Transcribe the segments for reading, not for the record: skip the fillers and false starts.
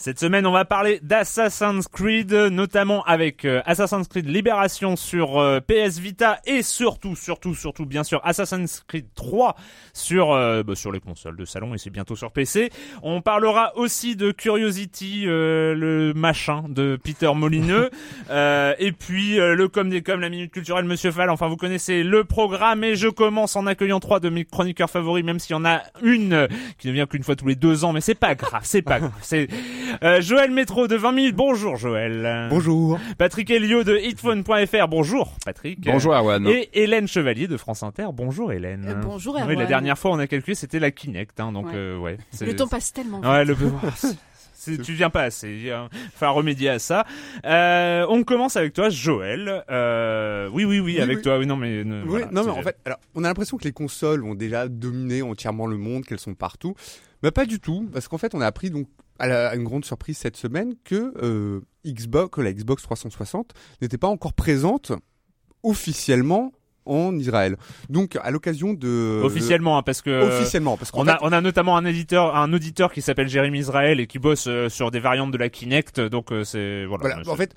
Cette semaine, on va parler d'Assassin's Creed, notamment avec Assassin's Creed Libération sur PS Vita et surtout, bien sûr, Assassin's Creed 3 sur les consoles de salon et c'est bientôt sur PC. On parlera aussi de Curiosity, le machin de Peter Molyneux, et puis le com des com, la minute culturelle, Monsieur Fall. Enfin, vous connaissez le programme et je commence en accueillant trois de mes chroniqueurs favoris, même s'il y en a une qui ne vient qu'une fois tous les 2 ans, mais c'est pas grave. Joël Métro de 20 minutes, bonjour Joël. Bonjour. Patrick Elio de hitphone.fr, bonjour Patrick. Bonjour Erwan. Et Hélène Chevalier de France Inter, bonjour Hélène. Bonjour Erwan. Oui, la dernière fois on a calculé, c'était la Kinect, hein, donc ouais. Le temps passe tellement vite. Ouais, tu viens pas assez, enfin remédier à ça. On commence avec toi Joël. Toi. En fait, alors on a l'impression que les consoles ont déjà dominé entièrement le monde, qu'elles sont partout. Mais pas du tout, parce qu'en fait on a appris donc à une grande surprise cette semaine que la Xbox 360 n'était pas encore présente officiellement en Israël. Donc à l'occasion de on a notamment un auditeur qui s'appelle Jérémy Israël et qui bosse sur des variantes de la Kinect, donc c'est voilà. En fait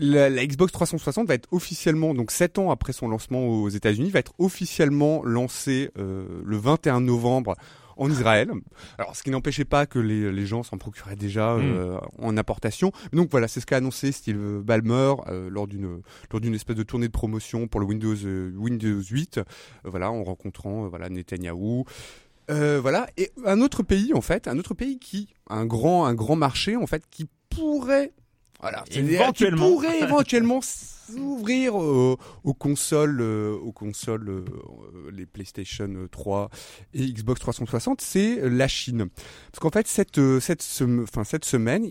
la Xbox 360 va être officiellement, donc 7 ans après son lancement aux États-Unis, va être officiellement lancée le 21 novembre en Israël. Alors, ce qui n'empêchait pas que les gens s'en procuraient déjà en importation. Donc voilà, c'est ce qu'a annoncé Steve Ballmer lors d'une espèce de tournée de promotion pour le Windows 8. En rencontrant Netanyahou. Et un autre pays qui un grand marché en fait qui pourrait éventuellement s'ouvrir aux consoles, les PlayStation 3 et Xbox 360, c'est la Chine. Parce qu'en fait, cette semaine,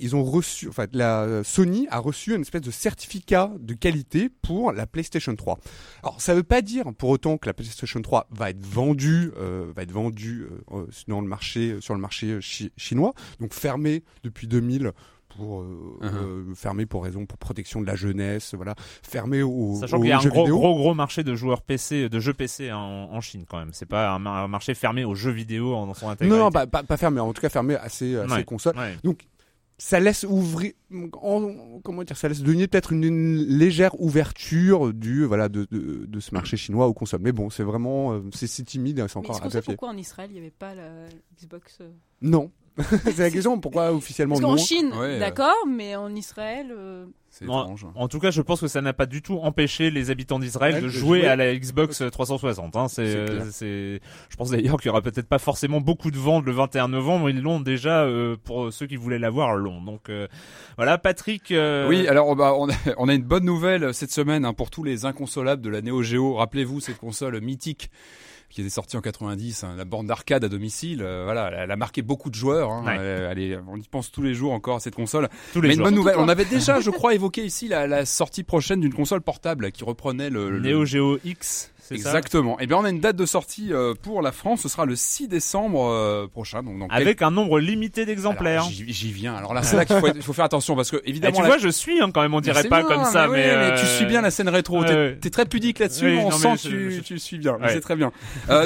Sony a reçu une espèce de certificat de qualité pour la PlayStation 3. Alors, ça veut pas dire pour autant que la PlayStation 3 va être vendue dans le marché, sur le marché chinois, donc fermée depuis 2000. Fermé pour protection de la jeunesse, fermé aux jeux vidéo. Sachant qu'il y a un gros marché de joueurs PC, de jeux PC en Chine quand même. C'est pas un marché fermé aux jeux vidéo dans son intégralité. Non, pas fermé. En tout cas, fermé à ces consoles. Ouais. Donc, ça laisse ouvrir, ça laisse donner peut-être une légère ouverture de ce marché chinois aux consoles. Mais bon, c'est vraiment, c'est timide, c'est encore. Mais pourquoi en Israël il n'y avait pas la Xbox? Non. C'est la question, pourquoi officiellement non? Parce qu'en Chine, d'accord, mais en Israël... C'est étrange. En tout cas, je pense que ça n'a pas du tout empêché les habitants d'Israël de jouer à la Xbox 360. Hein. C'est... Je pense d'ailleurs qu'il n'y aura peut-être pas forcément beaucoup de ventes le 21 novembre. Ils l'ont déjà, pour ceux qui voulaient l'avoir, l'ont. Donc voilà, Patrick... Oui, alors bah, on a une bonne nouvelle cette semaine, hein, pour tous les inconsolables de la Neo Geo. Rappelez-vous cette console mythique qui était sortie en 90, hein, la borne d'arcade à domicile, voilà, elle a marqué beaucoup de joueurs, hein, ouais. On y pense tous les jours encore à cette console. Mais une bonne nouvelle, on avait déjà, je crois, évoqué ici la sortie prochaine d'une console portable qui reprenait le Neo Geo X. C'est exactement. Ça. Et bien, on a une date de sortie pour la France. Ce sera le 6 décembre prochain. Donc, avec un nombre limité d'exemplaires. Alors, j'y viens. Alors là, c'est là qu'il faut faire attention parce que évidemment. Et tu vois, je suis hein, quand même. On dirait pas bien, comme ça, mais tu suis bien la scène rétro. T'es très pudique là-dessus. Oui, on sent que tu suis bien. Ouais. C'est très bien.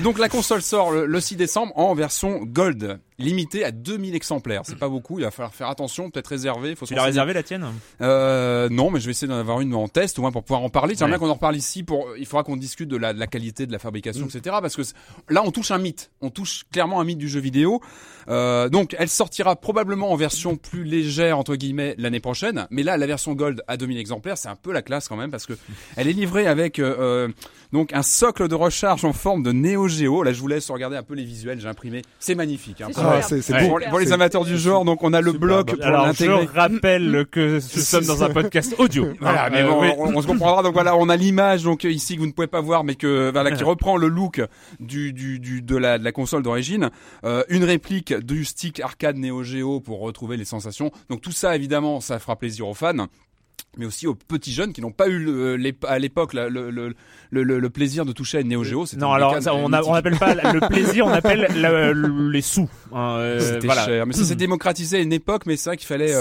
Donc la console sort le 6 décembre en version Gold. Limité à 2000 exemplaires, c'est pas beaucoup, il va falloir faire attention, peut-être réserver. Faut tu l'as réservé la tienne ? Non, mais je vais essayer d'en avoir une en test, au moins pour pouvoir en parler. Tiens, bien qu'on en reparle ici, il faudra qu'on discute de la qualité de la fabrication, etc. Parce que là, on touche un mythe, on touche clairement un mythe du jeu vidéo. Donc, elle sortira probablement en version plus légère, entre guillemets, l'année prochaine. Mais là, la version Gold à 2000 exemplaires, c'est un peu la classe quand même, parce que elle est livrée avec donc un socle de recharge en forme de Neo Geo. Là, je vous laisse regarder un peu les visuels, j'ai imprimé, c'est magnifique. Hein, c'est beau. Pour les amateurs du genre, donc on a le blog pour l'intégrer. Alors je rappelle que nous sommes dans un podcast audio. Voilà, mais bon, on se comprendra. Donc voilà, on a l'image donc ici que vous ne pouvez pas voir, mais que voilà qui reprend le look de la console d'origine. Une réplique du stick arcade Neo Geo pour retrouver les sensations. Donc tout ça, évidemment, ça fera plaisir aux fans, mais aussi aux petits jeunes qui n'ont pas eu à l'époque le plaisir de toucher à une Neo Geo. Non, alors ça, on appelle pas le plaisir, on appelle les sous. C'était cher, mais ça s'est démocratisé à une époque, mais c'est vrai qu'il fallait,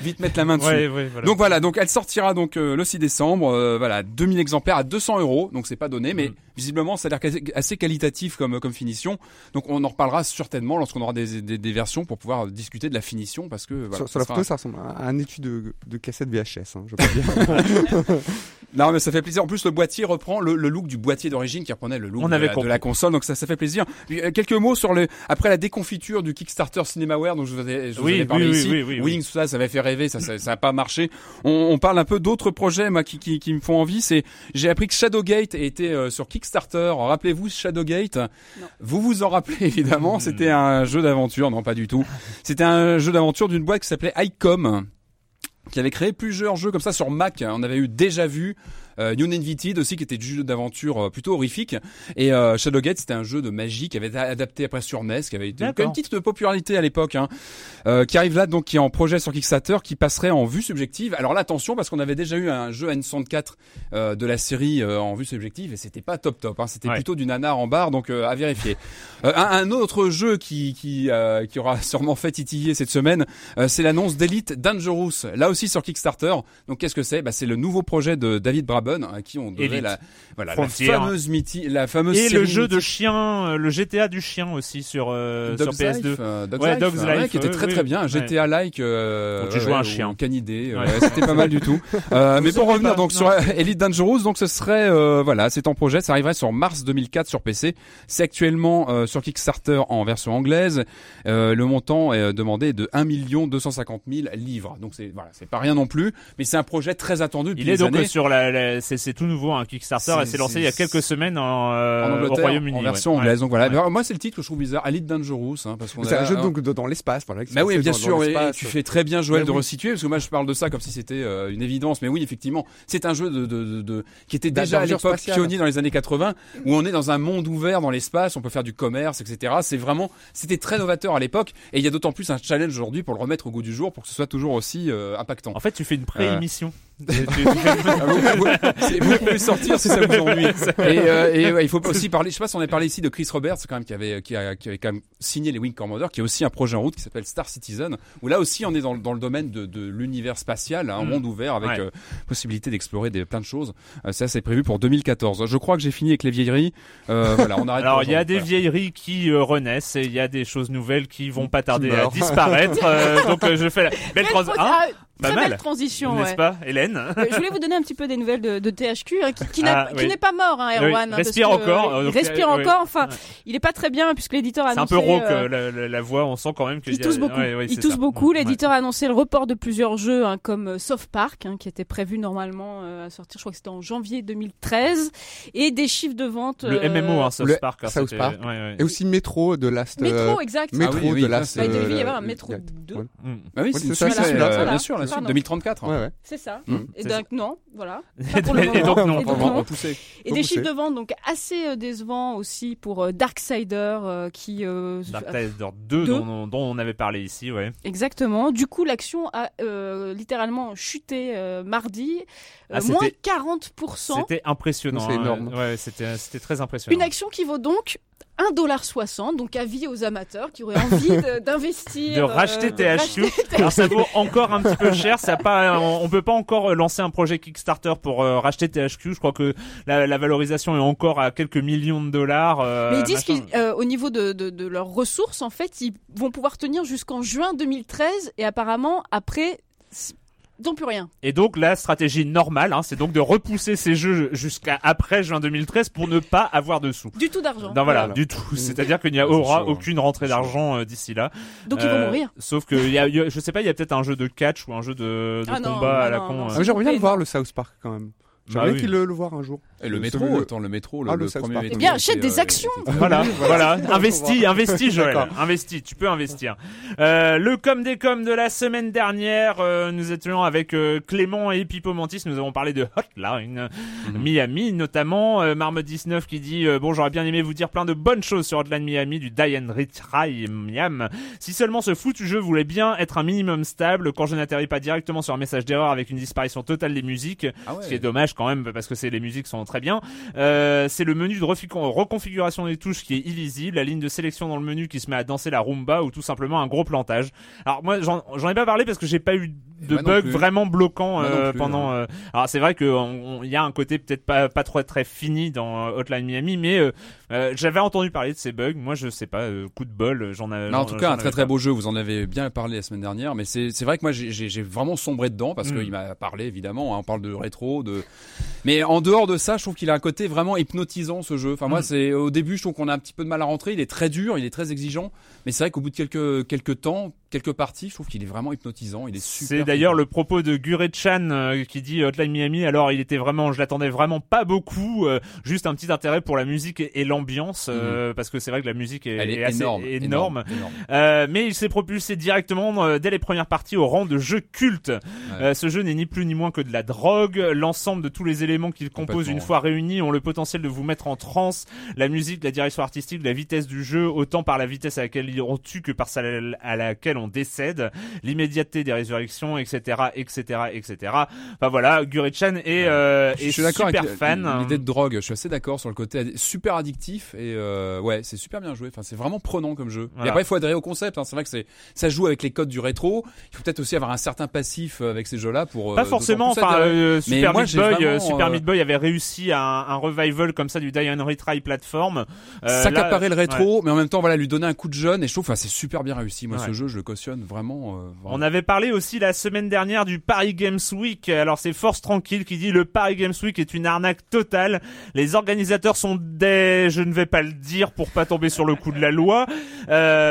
vite mettre la main dessus. Ouais, voilà. Donc voilà, donc elle sortira donc le 6 décembre, voilà, 2000 exemplaires à 200 €, donc c'est pas donné, mais visiblement ça a l'air assez qualitatif comme finition. Donc on en reparlera certainement lorsqu'on aura des versions pour pouvoir discuter de la finition, parce que voilà, sur la photo ça ressemble à un étui de cassette VHS. Je peux dire. Non, mais ça fait plaisir. En plus, le boîtier reprend le look du boîtier d'origine qui reprenait le look de la console, donc ça fait plaisir. Puis, quelques mots sur après la déconfiture du Kickstarter Cinemaware dont je vous avais parlé ici. Oui, ça avait fait rêver, ça n'a pas marché. On parle un peu d'autres projets moi, qui me font envie. J'ai appris que Shadowgate était sur Kickstarter. Rappelez-vous Shadowgate. Non. Vous vous en rappelez évidemment. C'était un jeu d'aventure. Non, pas du tout. C'était un jeu d'aventure d'une boîte qui s'appelait Icom, qui avait créé plusieurs jeux comme ça sur Mac. On avait eu déjà vu New Invited aussi, qui était du jeu d'aventure plutôt horrifique, et Shadowgate c'était un jeu de magie qui avait été adapté après sur NES, qui avait été une petite popularité à l'époque, hein, qui arrive là donc, qui est en projet sur Kickstarter, qui passerait en vue subjective. Alors là attention, parce qu'on avait déjà eu un jeu N64 de la série en vue subjective, et c'était pas top, hein, c'était plutôt du nanar en barre, donc à vérifier. Un autre jeu qui aura sûrement fait titiller cette semaine, c'est l'annonce d'Elite Dangerous, là aussi sur Kickstarter. Donc qu'est-ce que c'est ? Bah, c'est le nouveau projet de David Braben, à qui on devait la fameuse et le jeu mythique de chien, le GTA du chien aussi sur PS2. Dogs Life, qui était très bien, un GTA like. Tu jouais un chien canidé, c'était pas mal du tout. Mais pour revenir sur Elite Dangerous, donc ce serait c'est en projet, ça arriverait sur mars 2004 sur PC. C'est actuellement sur Kickstarter en version anglaise. Le montant est demandé de 1 250 000 livres. Donc c'est pas rien non plus, mais c'est un projet très attendu depuis des années. Il est donc sur c'est tout nouveau, un Kickstarter, et c'est lancé il y a quelques semaines en Angleterre, au Royaume-Uni. En version anglaise, donc voilà. Ouais. Moi, c'est le titre que je trouve bizarre, Elite Dangerous, hein, parce qu'on un jeu donc dans l'espace. Voilà, bah oui, bien sûr, et tu fais très bien, Joël, de resituer, parce que moi, je parle de ça comme si c'était une évidence, mais oui, effectivement, c'est un jeu qui était déjà à l'époque pionnier dans les années 80, où on est dans un monde ouvert dans l'espace, on peut faire du commerce, etc. C'était très novateur à l'époque, et il y a d'autant plus un challenge aujourd'hui pour le remettre au goût du jour, pour que ce soit toujours aussi impactant. En fait, tu fais une pré-émission. Vous pouvez sortir si ça vous ennuie. Et ouais, il faut aussi parler. Je sais pas si on a parlé ici de Chris Roberts, quand même, qui avait quand même signé les Wing Commander, qui a aussi un projet en route qui s'appelle Star Citizen, où là aussi on est dans le domaine de l'univers spatial, un monde ouvert avec possibilité d'explorer plein de choses. Ça c'est prévu pour 2014. Je crois que j'ai fini avec les vieilleries. Voilà, on arrête. Alors il y a des vieilleries qui renaissent, et il y a des choses nouvelles qui vont pas tarder à disparaître. Donc je fais la belle phrase. Très belle transition, n'est-ce pas, Hélène? Je voulais vous donner un petit peu des nouvelles de THQ, hein, qui n'est pas mort, hein, Erwan. Oui. Respire encore. Respire encore, enfin, il est pas très bien puisque l'éditeur a annoncé. C'est un peu rauque, la voix, on sent quand même que il tousse beaucoup. Ouais, il tousse beaucoup. L'éditeur a annoncé le report de plusieurs jeux, hein, comme South Park, hein, qui était prévu normalement à sortir, je crois que c'était en janvier 2013, et des chiffres de vente. Le MMO, hein, South Park. South Park. Et aussi Metro de Last. Metro, exact. Metro de Last. Il devait y avoir un Metro 2. Bah oui, c'est ça, bien sûr. 2034. Ouais. C'est ça. Mmh. Et donc non, voilà. Et donc non. Et des chiffres de vente donc assez décevants aussi pour Darksider qui. Darksider 2 dont on avait parlé ici, ouais. Exactement. Du coup, l'action a littéralement chuté mardi, moins 40%. C'était impressionnant. C'est énorme. Ouais, c'était très impressionnant. Une action qui vaut donc $1,60, donc avis aux amateurs qui auraient envie d'investir. De racheter THQ. Alors ça vaut encore un petit peu cher, ça pas, on peut pas encore lancer un projet Kickstarter pour racheter THQ, je crois que la valorisation est encore à quelques millions de $. Mais ils disent qu'au niveau de leurs ressources, en fait, ils vont pouvoir tenir jusqu'en juin 2013 et apparemment après... Donc plus rien. Et donc la stratégie normale, hein, c'est donc de repousser ces jeux jusqu'à après juin 2013 pour ne pas avoir de sous. Du tout d'argent. Non voilà. Du tout. C'est-à-dire qu'il n'y aura aucune rentrée d'argent d'ici là. Donc ils vont mourir. Sauf que je sais pas, il y a peut-être un jeu de catch ou un jeu de combat à la con. J'aimerais bien voir le South Park quand même. J'aimerais qu'il le voir un jour. Et le métro, le premier métro. Eh bien, achète des actions. Voilà. Investis, Joël. Investis, tu peux investir. Le com des coms de la semaine dernière, nous étions avec Clément et Pipo Mantis, nous avons parlé de Hotline Miami, notamment Marme19 qui dit bon, j'aurais bien aimé vous dire plein de bonnes choses sur Hotline Miami, du Die and Retry Miami. Si seulement ce foutu jeu voulait bien être un minimum stable, quand je n'atterris pas directement sur un message d'erreur avec une disparition totale des musiques, ce qui est dommage quand même parce que les musiques sont très bien. C'est le menu de reconfiguration des touches qui est illisible, la ligne de sélection dans le menu qui se met à danser la rumba ou tout simplement un gros plantage. Alors moi j'en ai pas parlé parce que j'ai pas eu de bug vraiment bloquant pendant. Alors c'est vrai que il y a un côté peut-être pas trop très fini dans Hotline Miami, mais j'avais entendu parler de ces bugs. Moi je sais pas, coup de bol, j'en ai. En tout cas un très très beau jeu. Vous en avez bien parlé la semaine dernière, mais c'est vrai que moi j'ai vraiment sombré dedans parce qu'il m'a parlé évidemment. Hein, on parle de rétro, mais en dehors de ça. Je trouve qu'il a un côté vraiment hypnotisant ce jeu. Enfin moi c'est au début je trouve qu'on a un petit peu de mal à rentrer, il est très dur, il est très exigeant, mais c'est vrai qu'au bout de quelques temps, quelques parties, je trouve qu'il est vraiment hypnotisant, il est super. C'est d'ailleurs le propos de Gure-chan qui dit Hotline Miami, alors il était vraiment, je l'attendais vraiment pas beaucoup, juste un petit intérêt pour la musique et l'ambiance parce que c'est vrai que la musique est assez énorme. Mais il s'est propulsé directement dès les premières parties au rang de jeu culte. Ce jeu n'est ni plus ni moins que de la drogue, l'ensemble de tous les éléments qu'il compose une fois réunis ont le potentiel de vous mettre en transe, la musique, la direction artistique, la vitesse du jeu, autant par la vitesse à laquelle on tue que par celle à laquelle on décède, l'immédiateté des résurrections, etc. Enfin voilà, Gure-chan est super avec fan. L'idée de drogue, je suis assez d'accord sur le côté super addictif et c'est super bien joué. Enfin, c'est vraiment prenant comme jeu. Voilà. Et après, il faut adhérer au concept. Hein. C'est vrai que ça joue avec les codes du rétro. Il faut peut-être aussi avoir un certain passif avec ces jeux-là pour. Pas forcément. Enfin, Super Meat Boy avait réussi un revival comme ça du Die and Retry platform. S'accaparer le rétro, mais en même temps, voilà, lui donner un coup de jeune. Et je trouve, enfin, c'est super bien réussi. Moi, ce jeu, je le cautionne vraiment, vraiment. On avait parlé aussi la semaine dernière du Paris Games Week. Alors c'est Force Tranquille qui dit le Paris Games Week est une arnaque totale. Les organisateurs sont des, je ne vais pas le dire pour pas tomber sur le coup de la loi.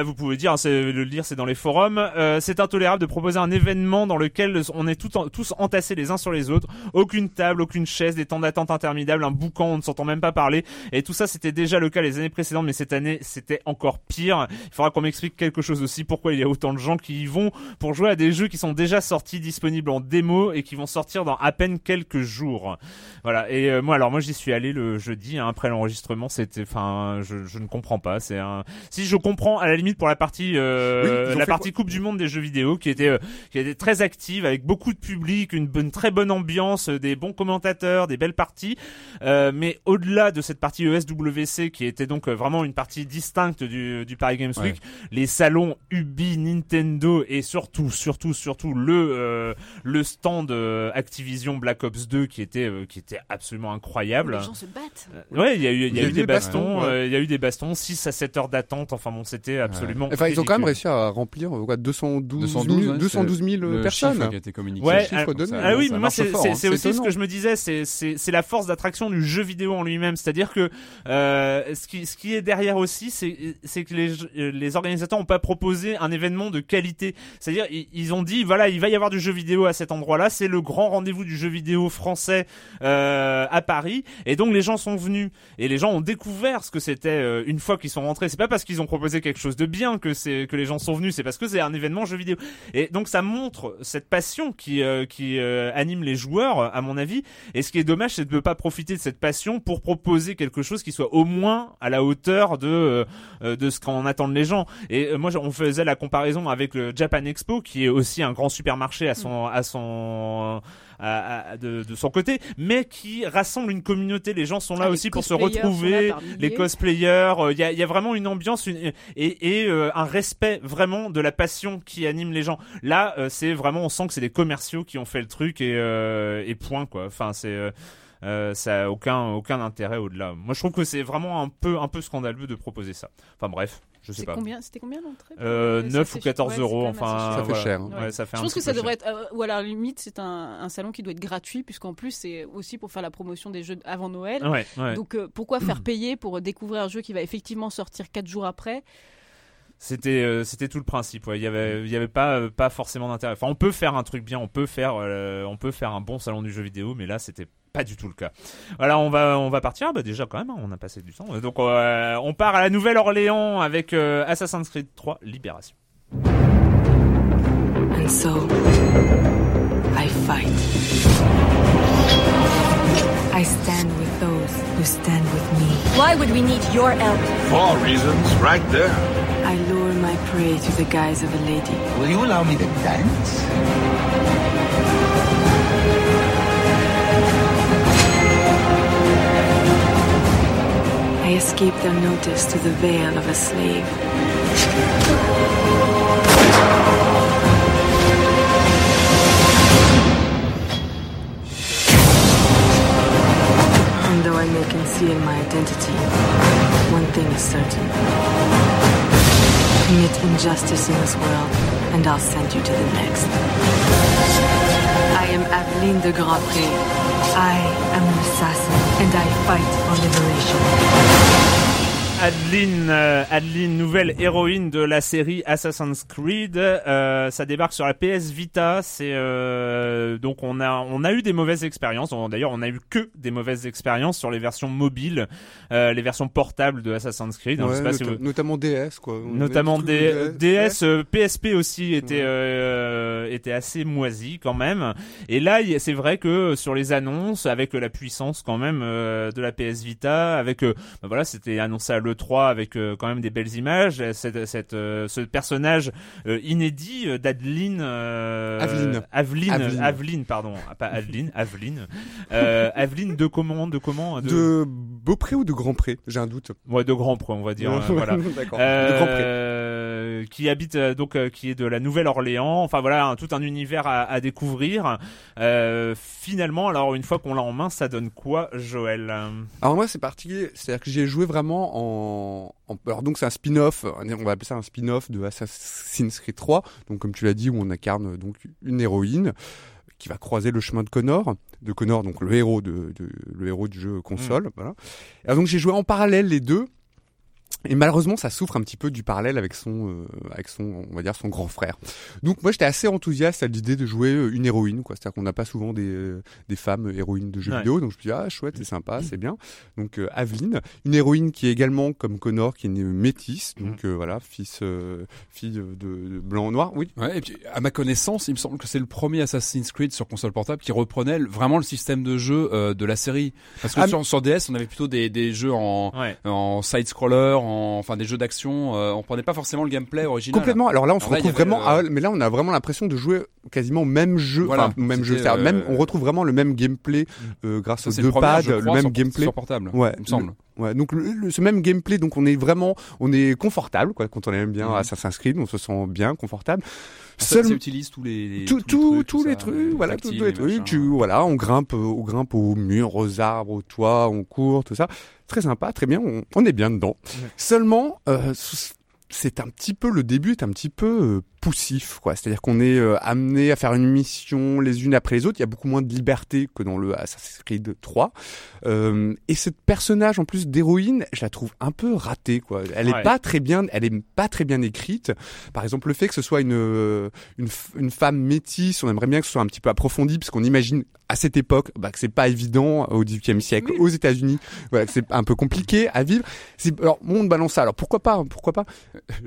Vous pouvez dire, le dire, c'est dans les forums. C'est intolérable de proposer un événement dans lequel on est tous entassés les uns sur les autres. Aucune table, aucune chaise, des temps d'attente interminables, un boucan, on ne s'entend même pas parler. Et tout ça, c'était déjà le cas les années précédentes, mais cette année, c'était encore pire. Il faudra qu'on m'explique quelque chose aussi. Pourquoi il y a autant de gens qui y vont pour jouer à des jeux qui sont déjà sortis, disponibles en démo et qui vont sortir dans à peine quelques jours. Voilà. Et moi j'y suis allé le jeudi, hein, après l'enregistrement. C'était, je ne comprends pas. C'est un. Si je comprends à la limite pour la partie, Coupe du Monde des jeux vidéo qui était très active avec beaucoup de public, une très bonne ambiance, des bons commentateurs, des belles parties. Mais au-delà de cette partie ESWC qui était donc vraiment une partie distincte du Paris Games Week, les salons Ubi, Nintendo, Nintendo et surtout le stand Activision Black Ops 2 qui était absolument incroyable. Les gens se battent. Ouais, il y a eu des bastons, il y a eu des bastons, 6 à 7 heures d'attente, enfin bon, c'était absolument enfin, ridicule. Ils ont quand même réussi à remplir quoi 212 000 personnes. Chiffre qui a été communiqué. Ouais, oui, mais moi c'est aussi étonnant. Ce que je me disais, c'est la force d'attraction du jeu vidéo en lui-même, c'est-à-dire que ce qui est derrière aussi c'est que les organisateurs n'ont pas proposé un événement de qualité. C'est-à-dire ils ont dit voilà, il va y avoir du jeu vidéo à cet endroit-là, c'est le grand rendez-vous du jeu vidéo français à Paris, et donc les gens sont venus et les gens ont découvert ce que c'était une fois qu'ils sont rentrés. C'est pas parce qu'ils ont proposé quelque chose de bien que les gens sont venus, c'est parce que c'est un événement jeu vidéo. Et donc ça montre cette passion qui anime les joueurs à mon avis, et ce qui est dommage c'est de ne pas profiter de cette passion pour proposer quelque chose qui soit au moins à la hauteur de ce qu'en attendent les gens. Et moi on faisait la comparaison avec le Japan Expo qui est aussi un grand supermarché de son côté, mais qui rassemble une communauté. Les gens sont là aussi pour se retrouver, les cosplayers, il y a vraiment une ambiance et un respect vraiment de la passion qui anime les gens. Là c'est vraiment, on sent que c'est des commerciaux qui ont fait le truc et point quoi. Enfin c'est ça a aucun intérêt au-delà. Moi je trouve que c'est vraiment un peu scandaleux de proposer ça. Enfin bref, je sais pas. C'était combien l'entrée 9 ou 14 euros, enfin ça fait cher. Ouais, ça fait je pense que ça devrait être ou alors à la limite, c'est un salon qui doit être gratuit puisqu'en plus c'est aussi pour faire la promotion des jeux avant Noël. Ouais, ouais. Donc pourquoi faire payer pour découvrir un jeu qui va effectivement sortir 4 jours après ? C'était tout le principe. Ouais. Il y avait pas forcément d'intérêt. Enfin, on peut faire un truc bien, on peut faire un bon salon du jeu vidéo, mais là c'était pas du tout le cas. Voilà, on va partir. Bah déjà quand même, on a passé du temps. Donc on part à la Nouvelle-Orléans avec Assassin's Creed 3 Libération. And so I fight. I stand with those who stand with me. Why would we need your help? Four reasons right there. I lure my prey to the guise of a lady. Will you allow me to dance? I escaped unnoticed to the veil of a slave. And though I may conceal my identity, one thing is certain. Commit injustice in this world, and I'll send you to the next. I am Aveline de Grandpré. I am an assassin and I fight for liberation. Adeline, nouvelle héroïne de la série Assassin's Creed, ça débarque sur la PS Vita. C'est donc on a eu des mauvaises expériences. D'ailleurs, on a eu que des mauvaises expériences sur les versions mobiles, les versions portables de Assassin's Creed. Ouais, notamment DS quoi. Notamment DS, PSP aussi était assez moisi quand même. Et là, c'est vrai que sur les annonces, avec la puissance quand même de la PS Vita, avec c'était annoncé à l'E3 avec quand même des belles images, ce personnage inédit d'Adeline Aveline pardon, pas Adeline, Aveline Aveline de Beaupré ou de Grandpré, j'ai un doute. Ouais, de Grandpré on va dire voilà. D'accord. De Grandpré. Qui habite donc qui est de la Nouvelle-Orléans, enfin voilà, tout un univers à découvrir. Finalement, alors une fois qu'on l'a en main, ça donne quoi, Joël? Alors moi c'est particulier, c'est-à-dire que j'ai joué vraiment alors donc c'est un spin-off, on va appeler ça un spin-off de Assassin's Creed 3, donc comme tu l'as dit, où on incarne donc une héroïne qui va croiser le chemin de Connor, donc le héros le héros du jeu console. Voilà. Alors donc j'ai joué en parallèle les deux. Et malheureusement, ça souffre un petit peu du parallèle avec son, on va dire, son grand frère. Donc moi, j'étais assez enthousiaste à l'idée de jouer une héroïne, quoi. C'est-à-dire qu'on n'a pas souvent des femmes héroïnes de jeux vidéo, donc je me suis dit, ah chouette, c'est sympa, c'est bien. Donc Aveline, une héroïne qui est également comme Connor, qui est née métisse, donc voilà, fille de blanc noir, oui. Ouais, et puis à ma connaissance, il me semble que c'est le premier Assassin's Creed sur console portable qui reprenait vraiment le système de jeu de la série. Parce que sur DS, on avait plutôt des jeux en side scroller. Enfin des jeux d'action, on prenait pas forcément le gameplay original. Complètement. Alors là, on se retrouve vraiment. Mais là, on a vraiment l'impression de jouer quasiment au même jeu. Voilà, enfin, même jeu. Même, on retrouve vraiment le même gameplay grâce aux deux pads, le même gameplay sur portable. Ouais, il me semble. Ouais, donc ce même gameplay, donc on est confortable quoi, quand on aime bien Assassin's Creed, on se sent bien confortable. Ça utilise tous les trucs, on grimpe aux murs, aux arbres, aux toits, on court, tout ça, très sympa, très bien, on est bien dedans. Ouais. Seulement c'est un petit peu, le début est un petit peu poussif, quoi. C'est-à-dire qu'on est amené à faire une mission les unes après les autres. Il y a beaucoup moins de liberté que dans le Assassin's Creed 3. Et ce personnage, en plus d'héroïne, je la trouve un peu ratée, quoi. Elle est pas très bien écrite. Par exemple, le fait que ce soit une femme métisse, on aimerait bien que ce soit un petit peu approfondi, parce qu'on imagine à cette époque, que c'est pas évident au 18e siècle, aux États-Unis. Voilà, que c'est un peu compliqué à vivre. Alors, on balance ça. Alors, pourquoi pas?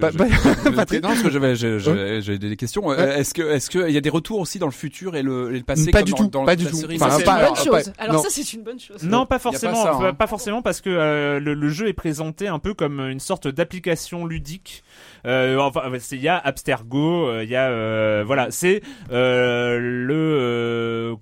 Patrick, non, parce que j'ai des questions. Ouais. Est-ce que il y a des retours aussi dans le futur et le passé? Pas du tout. C'est une bonne chose. Non, pas forcément. Pas forcément, parce que le jeu est présenté un peu comme une sorte d'application ludique. Il y a Abstergo, il y a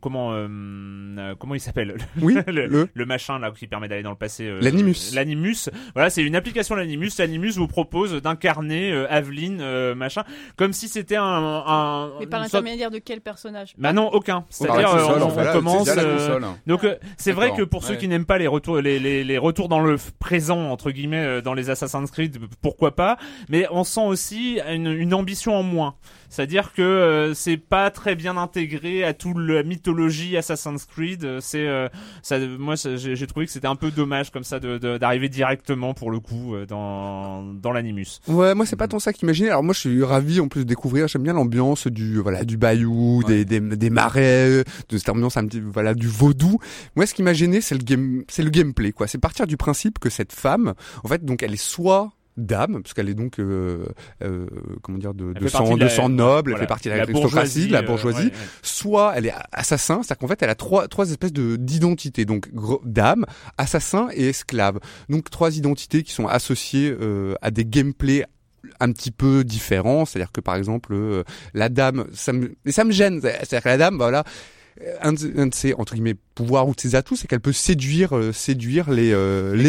comment il s'appelle? Oui, le machin là qui permet d'aller dans le passé. L'Animus. Voilà, c'est une application l'Animus. L'Animus vous propose d'incarner Aveline, machin, comme si c'était un. Mais par l'intermédiaire de quel personnage? Bah non, aucun. C'est-à-dire on commence. Donc c'est vrai que pour ceux qui n'aiment pas les retours, les retours dans le présent entre guillemets dans les Assassin's Creed, pourquoi pas? Mais on sent aussi une ambition en moins. C'est-à-dire que c'est pas très bien intégré à toute la mythologie Assassin's Creed. J'ai trouvé que c'était un peu dommage comme ça d'arriver directement pour le coup dans l'Animus. Ouais, moi c'est pas tant ça qu'imaginais. Alors moi je suis ravi en plus de découvrir. J'aime bien l'ambiance du bayou, des marais, de cette ambiance du vaudou. Moi ce qui m'a gêné c'est le gameplay quoi. C'est partir du principe que cette femme, en fait, donc elle est soit dame, parce qu'elle est donc de sang noble, elle fait partie de l'aristocratie, de la bourgeoisie, soit elle est assassin, c'est-à-dire qu'en fait elle a trois espèces d'identités, donc dame, assassin et esclave, donc trois identités qui sont associées à des gameplays un petit peu différents, c'est-à-dire que par exemple la dame, ça me gêne, c'est-à-dire que la dame, voilà. Un de ses entre guillemets pouvoirs ou de ses atouts, c'est qu'elle peut séduire les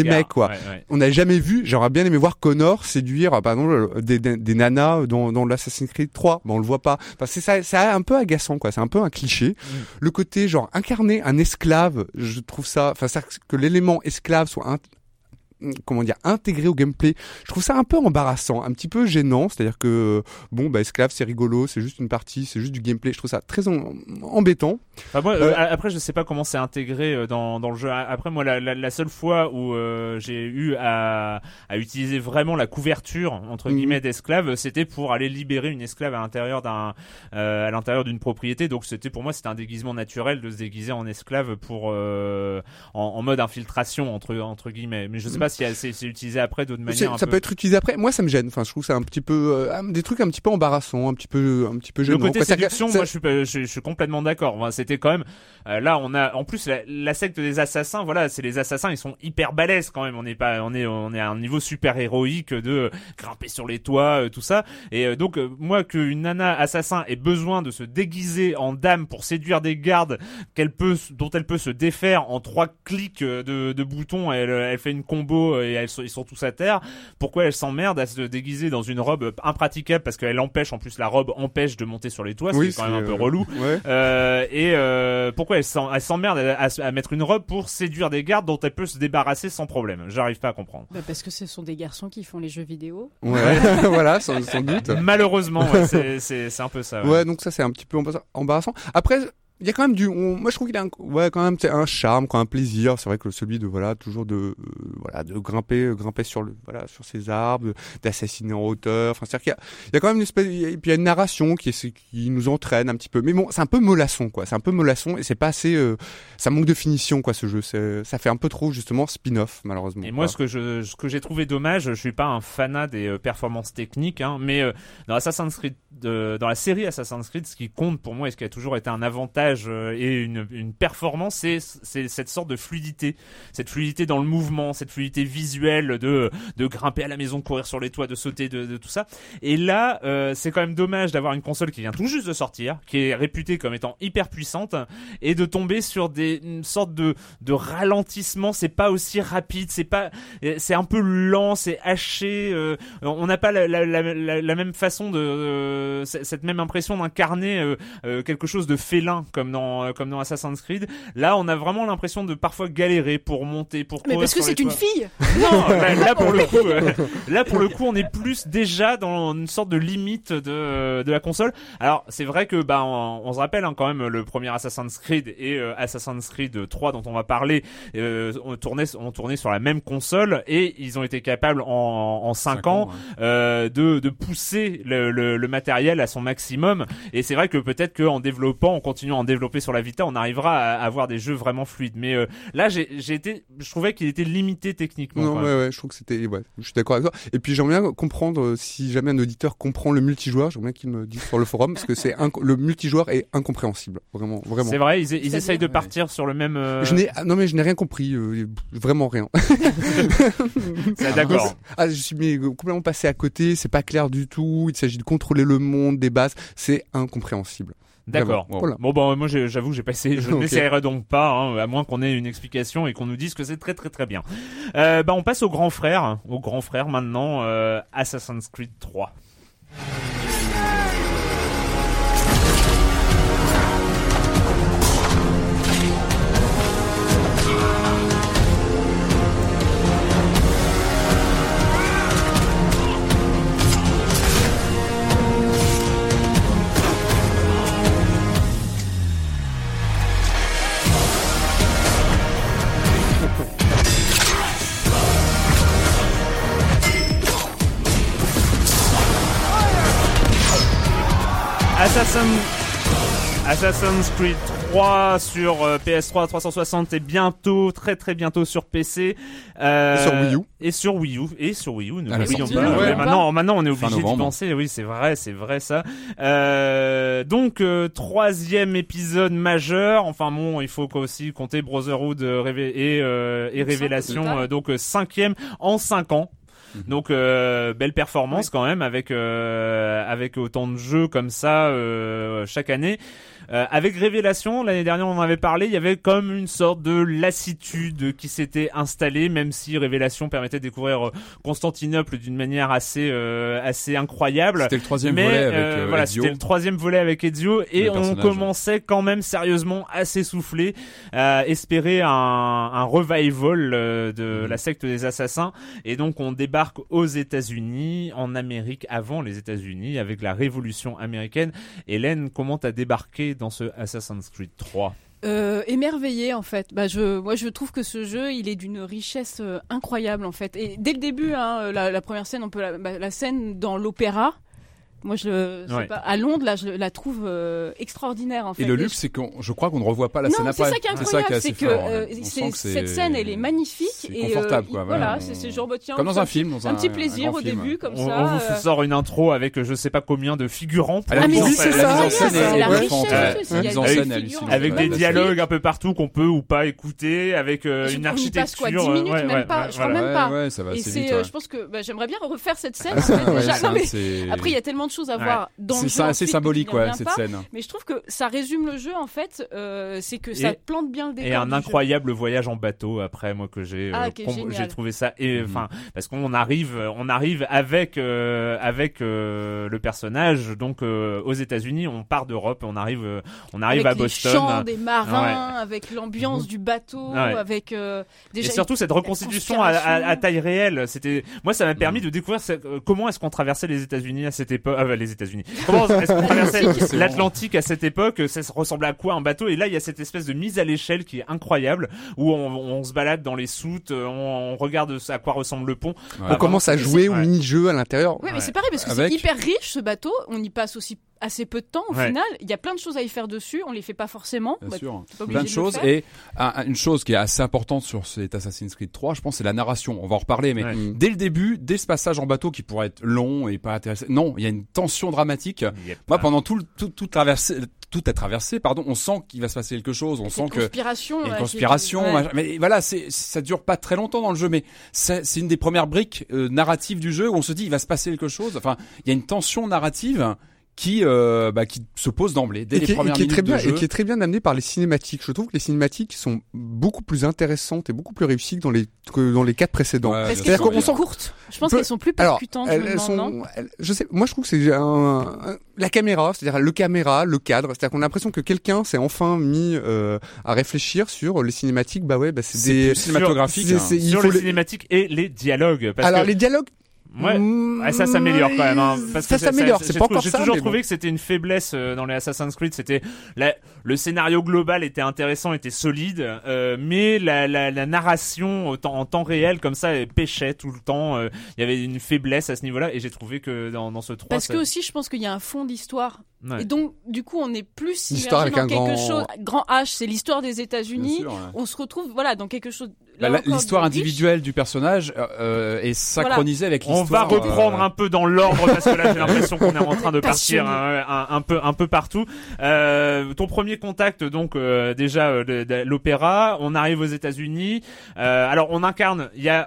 mecs quoi. Ouais. On n'a jamais vu. J'aurais bien aimé voir Connor séduire par exemple des nanas dans l'Assassin's Creed 3. On le voit pas. Enfin c'est ça, c'est un peu agaçant quoi. C'est un peu un cliché. Le côté genre incarner un esclave, je trouve ça. Enfin que l'élément esclave soit intégré au gameplay, je trouve ça un peu embarrassant, un petit peu gênant, c'est-à-dire que esclave c'est rigolo, c'est juste une partie, c'est juste du gameplay, je trouve ça très embêtant. Enfin, moi, après je sais pas comment c'est intégré dans le jeu. Après moi la seule fois où j'ai eu à utiliser vraiment la couverture entre guillemets d'esclave, c'était pour aller libérer une esclave à l'intérieur d'une propriété, donc c'était un déguisement naturel de se déguiser en esclave pour en mode infiltration entre guillemets, mais je sais pas si c'est utilisé après d'autres manières. Ça peut être utilisé après. Moi, ça me gêne. Enfin, je trouve que c'est un petit peu des trucs un petit peu embarrassants, un petit peu gênants. Le côté séduction, moi, je suis complètement d'accord. Enfin, c'était quand même. Là, on a en plus la secte des assassins. Voilà, c'est les assassins. Ils sont hyper balèzes quand même. On est à un niveau super héroïque de grimper sur les toits, tout ça. Et donc, moi, qu'une nana assassin ait besoin de se déguiser en dame pour séduire des gardes dont elle peut se défaire en trois clics de boutons, elle fait une combo et ils sont tous à terre. Pourquoi elle s'emmerde à se déguiser dans une robe impraticable, parce qu'elle empêche, en plus la robe empêche de monter sur les toits, c'est quand même un peu relou. Ouais. Pourquoi elle s'emmerde à mettre une robe pour séduire des gardes dont elle peut se débarrasser sans problème. J'arrive pas à comprendre. Parce que ce sont des garçons qui font les jeux vidéo. Ouais, voilà, sans doute. Malheureusement, c'est un peu ça. Ouais, donc ça c'est un petit peu embarrassant. Après. Il y a quand même moi je trouve qu'il a un charme, un plaisir. C'est vrai que celui de de grimper sur ces arbres, d'assassiner en hauteur. Enfin c'est-à-dire qu'il y a quand même une espèce, et puis il y a une narration qui nous entraîne un petit peu. Mais bon, c'est un peu mollasson quoi. C'est un peu mollasson et c'est pas assez. Ça manque de finition quoi ce jeu. Ça fait un peu trop justement spin-off malheureusement. Et moi ce que j'ai trouvé dommage, je suis pas un fanat des performances techniques, hein, mais dans la série Assassin's Creed, ce qui compte pour moi et ce qui a toujours été un avantage montage et une performance, c'est cette sorte de fluidité. Cette fluidité dans le mouvement, cette fluidité visuelle de grimper à la maison, de courir sur les toits, de sauter, de tout ça. Et là, c'est quand même dommage d'avoir une console qui vient tout juste de sortir, qui est réputée comme étant hyper puissante, et de tomber sur une sorte de ralentissement. C'est pas aussi rapide, c'est un peu lent, c'est haché. On n'a pas la même façon cette même impression d'incarner quelque chose de félin comme dans Assassin's Creed. Là, on a vraiment l'impression de parfois galérer pour monter, pour courir. Mais parce que c'est une fille. Non, là pour le coup, on est plus déjà dans une sorte de limite de la console. Alors, c'est vrai que on se rappelle quand même le premier Assassin's Creed et Assassin's Creed 3 dont on va parler, on tournait sur la même console, et ils ont été capables en 5 ans de pousser le matériel à son maximum. Et c'est vrai que peut-être qu'en développant, en continuant à en développer sur la Vita, on arrivera à avoir des jeux vraiment fluides. Mais là, je trouvais qu'il était limité techniquement. Non, ouais, je trouve que c'était. Ouais, je suis d'accord avec toi. Et puis j'aimerais bien comprendre, si jamais un auditeur comprend le multijoueur, j'aimerais bien qu'il me dise sur le forum, parce que le multijoueur est incompréhensible, vraiment, vraiment. C'est vrai, ils essayent de partir sur le même. Je n'ai rien compris, vraiment rien. C'est d'accord. Je suis complètement passé à côté. C'est pas clair du tout. Il s'agit de contrôler le monde, des bases. C'est incompréhensible. D'accord. Bon, voilà. Moi j'avoue j'ai pas essayé, je n'essayerai donc pas, à moins qu'on ait une explication et qu'on nous dise que c'est très très très bien. On passe au grand frère maintenant, Assassin's Creed 3. Assassin's Creed 3 sur PS3 360 et bientôt, très très bientôt sur PC. Et sur Wii U, ne l'oublions pas. Ouais. Maintenant, on est obligé d'y penser. Oui, c'est vrai ça. Donc, troisième épisode majeur. Enfin bon, il faut aussi compter Brotherhood et Révélation. Donc, cinquième en 5 ans. Donc belle performance quand même, avec autant de jeux comme ça chaque année. Avec Révélation, l'année dernière on en avait parlé, il y avait comme une sorte de lassitude qui s'était installée, même si Révélation permettait de découvrir Constantinople d'une manière assez incroyable. C'était le troisième volet avec Ezio. Voilà, c'était le troisième volet avec Ezio, et on commençait quand même sérieusement à s'essouffler, à espérer un revival de la secte des assassins. Et donc on débarque aux États-Unis, en Amérique avant les États-Unis, avec la Révolution américaine. Hélène, comment t'as débarqué dans ce Assassin's Creed 3? Émerveillée en fait. Je trouve que ce jeu, il est d'une richesse incroyable en fait. Et dès le début, la première scène, la scène dans l'opéra. Moi, à Londres, là, je la trouve extraordinaire, en fait. Et le luxe, c'est je crois qu'on ne revoit pas la scène après. Non, c'est ça qui est incroyable, c'est que cette scène, elle est magnifique. C'est confortable, quoi. Voilà, c'est genre, tiens, comme dans un film, un petit plaisir au début, comme ça. On vous sort une intro avec je sais pas combien de figurants. La mise en scène est hallucinante. Avec des dialogues un peu partout qu'on peut ou pas écouter, avec une architecture. Je 10 minutes, même pas. Je crois même pas. Et je pense que j'aimerais bien refaire cette scène. Après, il y a tellement de choses à voir dans le jeu. C'est assez symbolique, cette scène. Mais je trouve que ça résume le jeu en fait. C'est que ça plante bien le décor. Et un incroyable voyage en bateau après, moi, que j'ai trouvé ça. Parce qu'on arrive avec le personnage. Donc aux États-Unis, on part d'Europe, on arrive à Boston. Avec les chants des marins, avec l'ambiance du bateau, avec déjà. Et surtout cette reconstitution à taille réelle. C'était moi, ça m'a permis de découvrir comment est-ce qu'on traversait les États-Unis à cette époque. Les États-Unis. Comment est-ce qu'on traversait l'Atlantique à cette époque? Ça se ressemblait à quoi, un bateau? Et là, il y a cette espèce de mise à l'échelle qui est incroyable, où on se balade dans les soutes, on regarde à quoi ressemble le pont. Ouais. On commence à jouer au mini-jeu à l'intérieur. Oui, mais c'est pareil, parce que c'est hyper riche, ce bateau. On y passe aussi assez peu de temps au final. Il y a plein de choses à y faire dessus, on les fait pas forcément. Bien sûr. Plein de choses. Et une chose qui est assez importante sur cet Assassin's Creed 3, je pense, c'est la narration. On va en reparler, mais dès le début, dès ce passage en bateau qui pourrait être long et pas intéressant, non, il y a une tension dramatique. Moi, pendant toute la traversée, on sent qu'il va se passer quelque chose. On sent que une conspiration. Mais voilà, ça dure pas très longtemps dans le jeu, mais c'est une des premières briques narratives du jeu où on se dit il va se passer quelque chose. Enfin, il y a une tension narrative qui se pose d'emblée dès les premières minutes de jeu. Et qui est très bien amenée par les cinématiques. Je trouve que les cinématiques sont beaucoup plus intéressantes et beaucoup plus réussies que dans les quatre précédents. Parce qu'elles sont plus courtes. Je pense qu'elles sont plus percutantes. Moi je trouve que c'est la caméra, c'est-à-dire le cadre. C'est-à-dire qu'on a l'impression que quelqu'un s'est enfin mis à réfléchir sur les cinématiques. C'est des cinématographiques. Les cinématiques et les dialogues. Les dialogues. Ouais, ça s'améliore quand même. Hein, parce ça s'améliore, c'est pas encore ça. J'ai toujours trouvé que c'était une faiblesse dans les Assassin's Creed. C'était le scénario global était intéressant, était solide, mais la narration en temps réel comme ça elle pêchait tout le temps. Il y avait une faiblesse à ce niveau-là, et j'ai trouvé que dans ce 3. Parce que aussi, je pense qu'il y a un fond d'histoire. Ouais. Et donc, du coup, on est plus immergé dans quelque chose. Grand H, c'est l'histoire des États-Unis. Sûr, ouais. On se retrouve, dans quelque chose. L'histoire individuelle du personnage est synchronisée avec l'histoire. On va reprendre un peu dans l'ordre parce que là, j'ai l'impression qu'on est en train de partir un peu partout. Ton premier contact, donc déjà l'opéra. On arrive aux États-Unis. Alors, on incarne. Il y a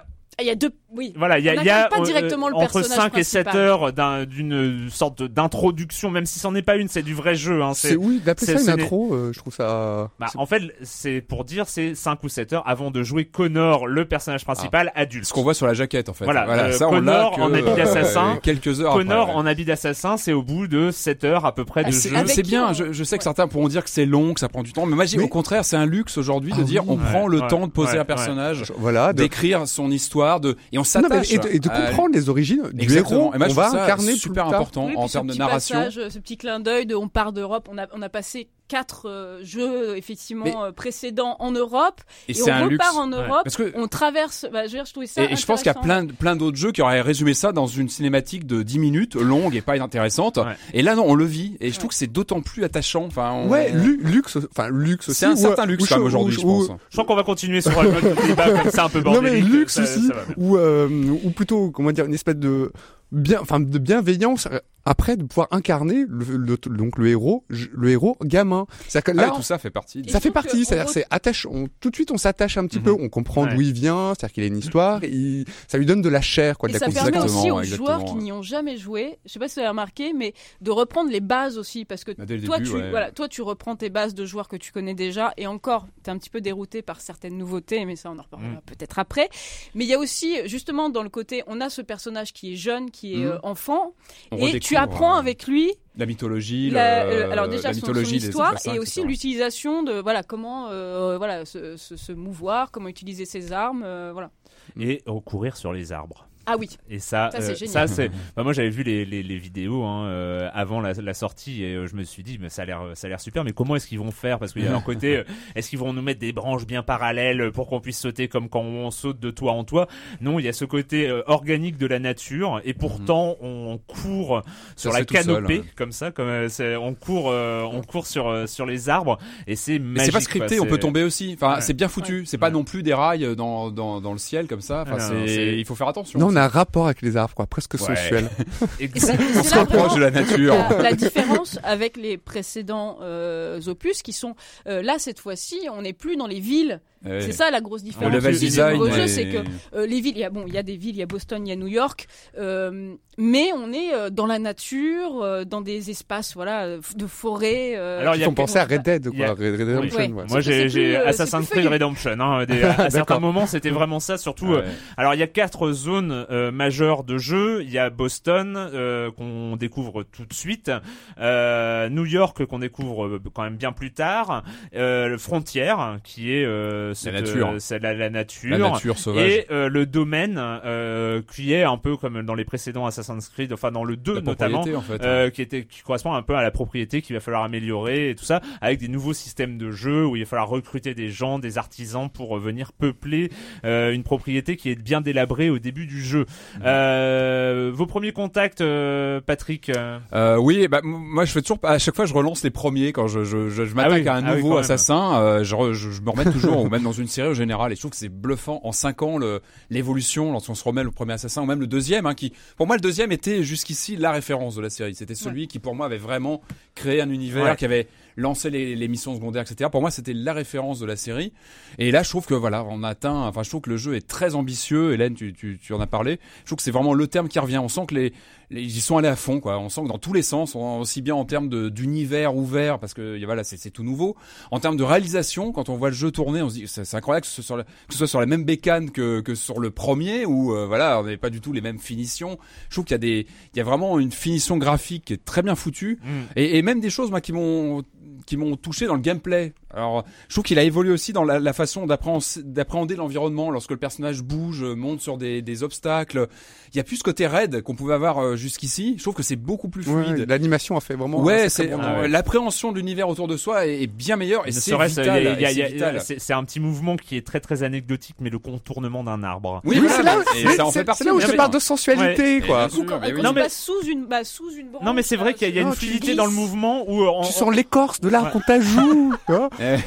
deux. Oui. Voilà, il y a pas directement le entre 5 principal. Et 7 heures d'une sorte d'introduction, même si c'en est pas une, c'est du vrai jeu. Hein. C'est oui, d'appeler ça une intro, je trouve ça. En fait, c'est pour dire, c'est 5 ou 7 heures avant de jouer Connor, le personnage principal adulte. Ce qu'on voit sur la jaquette, en fait. Voilà ça, Connor on l'a en habit d'assassin. Quelques heures. Connor en habit d'assassin, c'est au bout de 7 heures à peu près de jeu. C'est bien. Je sais que certains pourront dire que c'est long, que ça prend du temps, mais moi, au contraire, c'est un luxe aujourd'hui de dire, on prend le temps de poser un personnage, d'écrire son histoire, et on s'attache et de comprendre les origines du héros. Et moi, on va incarner super important en termes de narration. Ce petit clin d'œil de on part d'Europe, on a passé 4 jeux effectivement précédents en Europe et on repart en Europe, on traverse. Je trouvais ça intéressant. Et je pense qu'il y a plein d'autres jeux qui auraient résumé ça dans une cinématique de 10 minutes longue et pas inintéressante. Et là non, on le vit et je trouve que c'est d'autant plus attachant. Luxe aussi. C'est un certain luxe comme aujourd'hui, je pense. Je crois qu'on va continuer sur le débat comme ça un peu bordélique. Non mais luxe aussi ou plutôt comment dire une espèce de bienveillance après de pouvoir incarner le héros gamin. C'est-à-dire que là tout ça fait partie. Ça fait partie, c'est-à-dire c'est tout de suite on s'attache un petit peu, on comprend d'où il vient, c'est-à-dire qu'il a une histoire, ça lui donne de la chair quoi, de la consistance. Ça permet aussi aux joueurs qui n'y ont jamais joué, je sais pas si vous avez remarqué, mais de reprendre les bases aussi parce que toi tu reprends tes bases de joueurs que tu connais déjà et encore t'es un petit peu dérouté par certaines nouveautés, mais ça on en reparlera peut-être après. Mais il y a aussi justement dans le côté on a ce personnage qui est jeune qui est enfant et tu apprends avec lui la mythologie, son histoire et aussi l'utilisation de comment se mouvoir, comment utiliser ses armes, et courir sur les arbres. Ah oui. Et ça c'est génial. Ça c'est. Moi j'avais vu les vidéos avant la sortie et je me suis dit mais ça a l'air super. Mais comment est-ce qu'ils vont faire parce qu'il y a un côté est-ce qu'ils vont nous mettre des branches bien parallèles pour qu'on puisse sauter comme quand on saute de toit en toit. Non, il y a ce côté organique de la nature et pourtant on court sur la canopée seul, comme ça on court sur les arbres et c'est magique. Mais c'est pas scripté, on peut tomber aussi. C'est bien foutu. C'est pas non plus des rails dans le ciel comme ça. Il faut faire attention. Non, un rapport avec les arbres, quoi, presque sensuel. Exactement. On se rapproche de la nature. La différence avec les précédents opus qui sont là cette fois-ci, on n'est plus dans les villes. C'est ça la grosse différence. Le design du jeu, c'est que les villes, il y a des villes, il y a Boston, il y a New York, mais on est dans la nature, dans des espaces, de forêt. Alors ils font penser à Red Dead, quoi. Red Dead Redemption. Ouais. Ouais. Moi, j'ai Assassin's Creed Redemption. Hein, à certains moments, c'était vraiment ça. Surtout. Alors il y a 4 zones majeures de jeu. Il y a Boston qu'on découvre tout de suite, New York qu'on découvre quand même bien plus tard, Frontière qui est la nature sauvage et le domaine qui est un peu comme dans les précédents Assassin's Creed, enfin dans le 2 notamment en fait, qui correspond un peu à la propriété qu'il va falloir améliorer et tout ça avec des nouveaux systèmes de jeu où il va falloir recruter des gens, des artisans pour venir peupler une propriété qui est bien délabrée au début du jeu. jeu. Vos premiers contacts, Patrick? Oui, bah moi je fais toujours, à chaque fois je relance les premiers quand je m'attaque à un nouveau assassin. Je me remets toujours, ou même dans une série au général. Et je trouve que c'est bluffant en 5 ans l'évolution lorsqu'on se remet le premier assassin ou même le deuxième, hein, qui pour moi le deuxième était jusqu'ici la référence de la série. C'était celui qui pour moi avait vraiment créé un univers, qui avait lancé les missions secondaires, etc. Pour moi c'était la référence de la série. Et là je trouve que voilà, on a atteint, enfin je trouve que le jeu est très ambitieux. Hélène, tu en as parlé. Je trouve que c'est vraiment le terme qui revient. On sent que ils y sont allés à fond, quoi. On sent que dans tous les sens, aussi bien en termes d'univers ouvert, parce que voilà, c'est tout nouveau. En termes de réalisation, quand on voit le jeu tourner, on se dit c'est incroyable que ce soit sur la même bécane que sur le premier, où voilà, on n'avait pas du tout les mêmes finitions. Je trouve qu'il y a il y a vraiment une finition graphique qui est très bien foutue, et même des choses moi qui m'ont touché dans le gameplay. Alors, je trouve qu'il a évolué aussi dans la façon d'appréhender l'environnement lorsque le personnage bouge, monte sur des obstacles. Il y a plus ce côté raid qu'on pouvait avoir jusqu'ici. Je trouve que c'est beaucoup plus fluide. Ouais, l'animation a fait vraiment. Ouais, c'est bon l'appréhension de l'univers autour de soi est bien meilleure et c'est vital. C'est un petit mouvement qui est très très anecdotique, mais le contournement d'un arbre. Oui, mais c'est là où je te parle de sensualité, quoi. Non mais sous une branche. Non mais c'est vrai qu'il y a une fluidité dans le mouvement où tu sens l'écorce de l'arbre qu'on t'ajoute.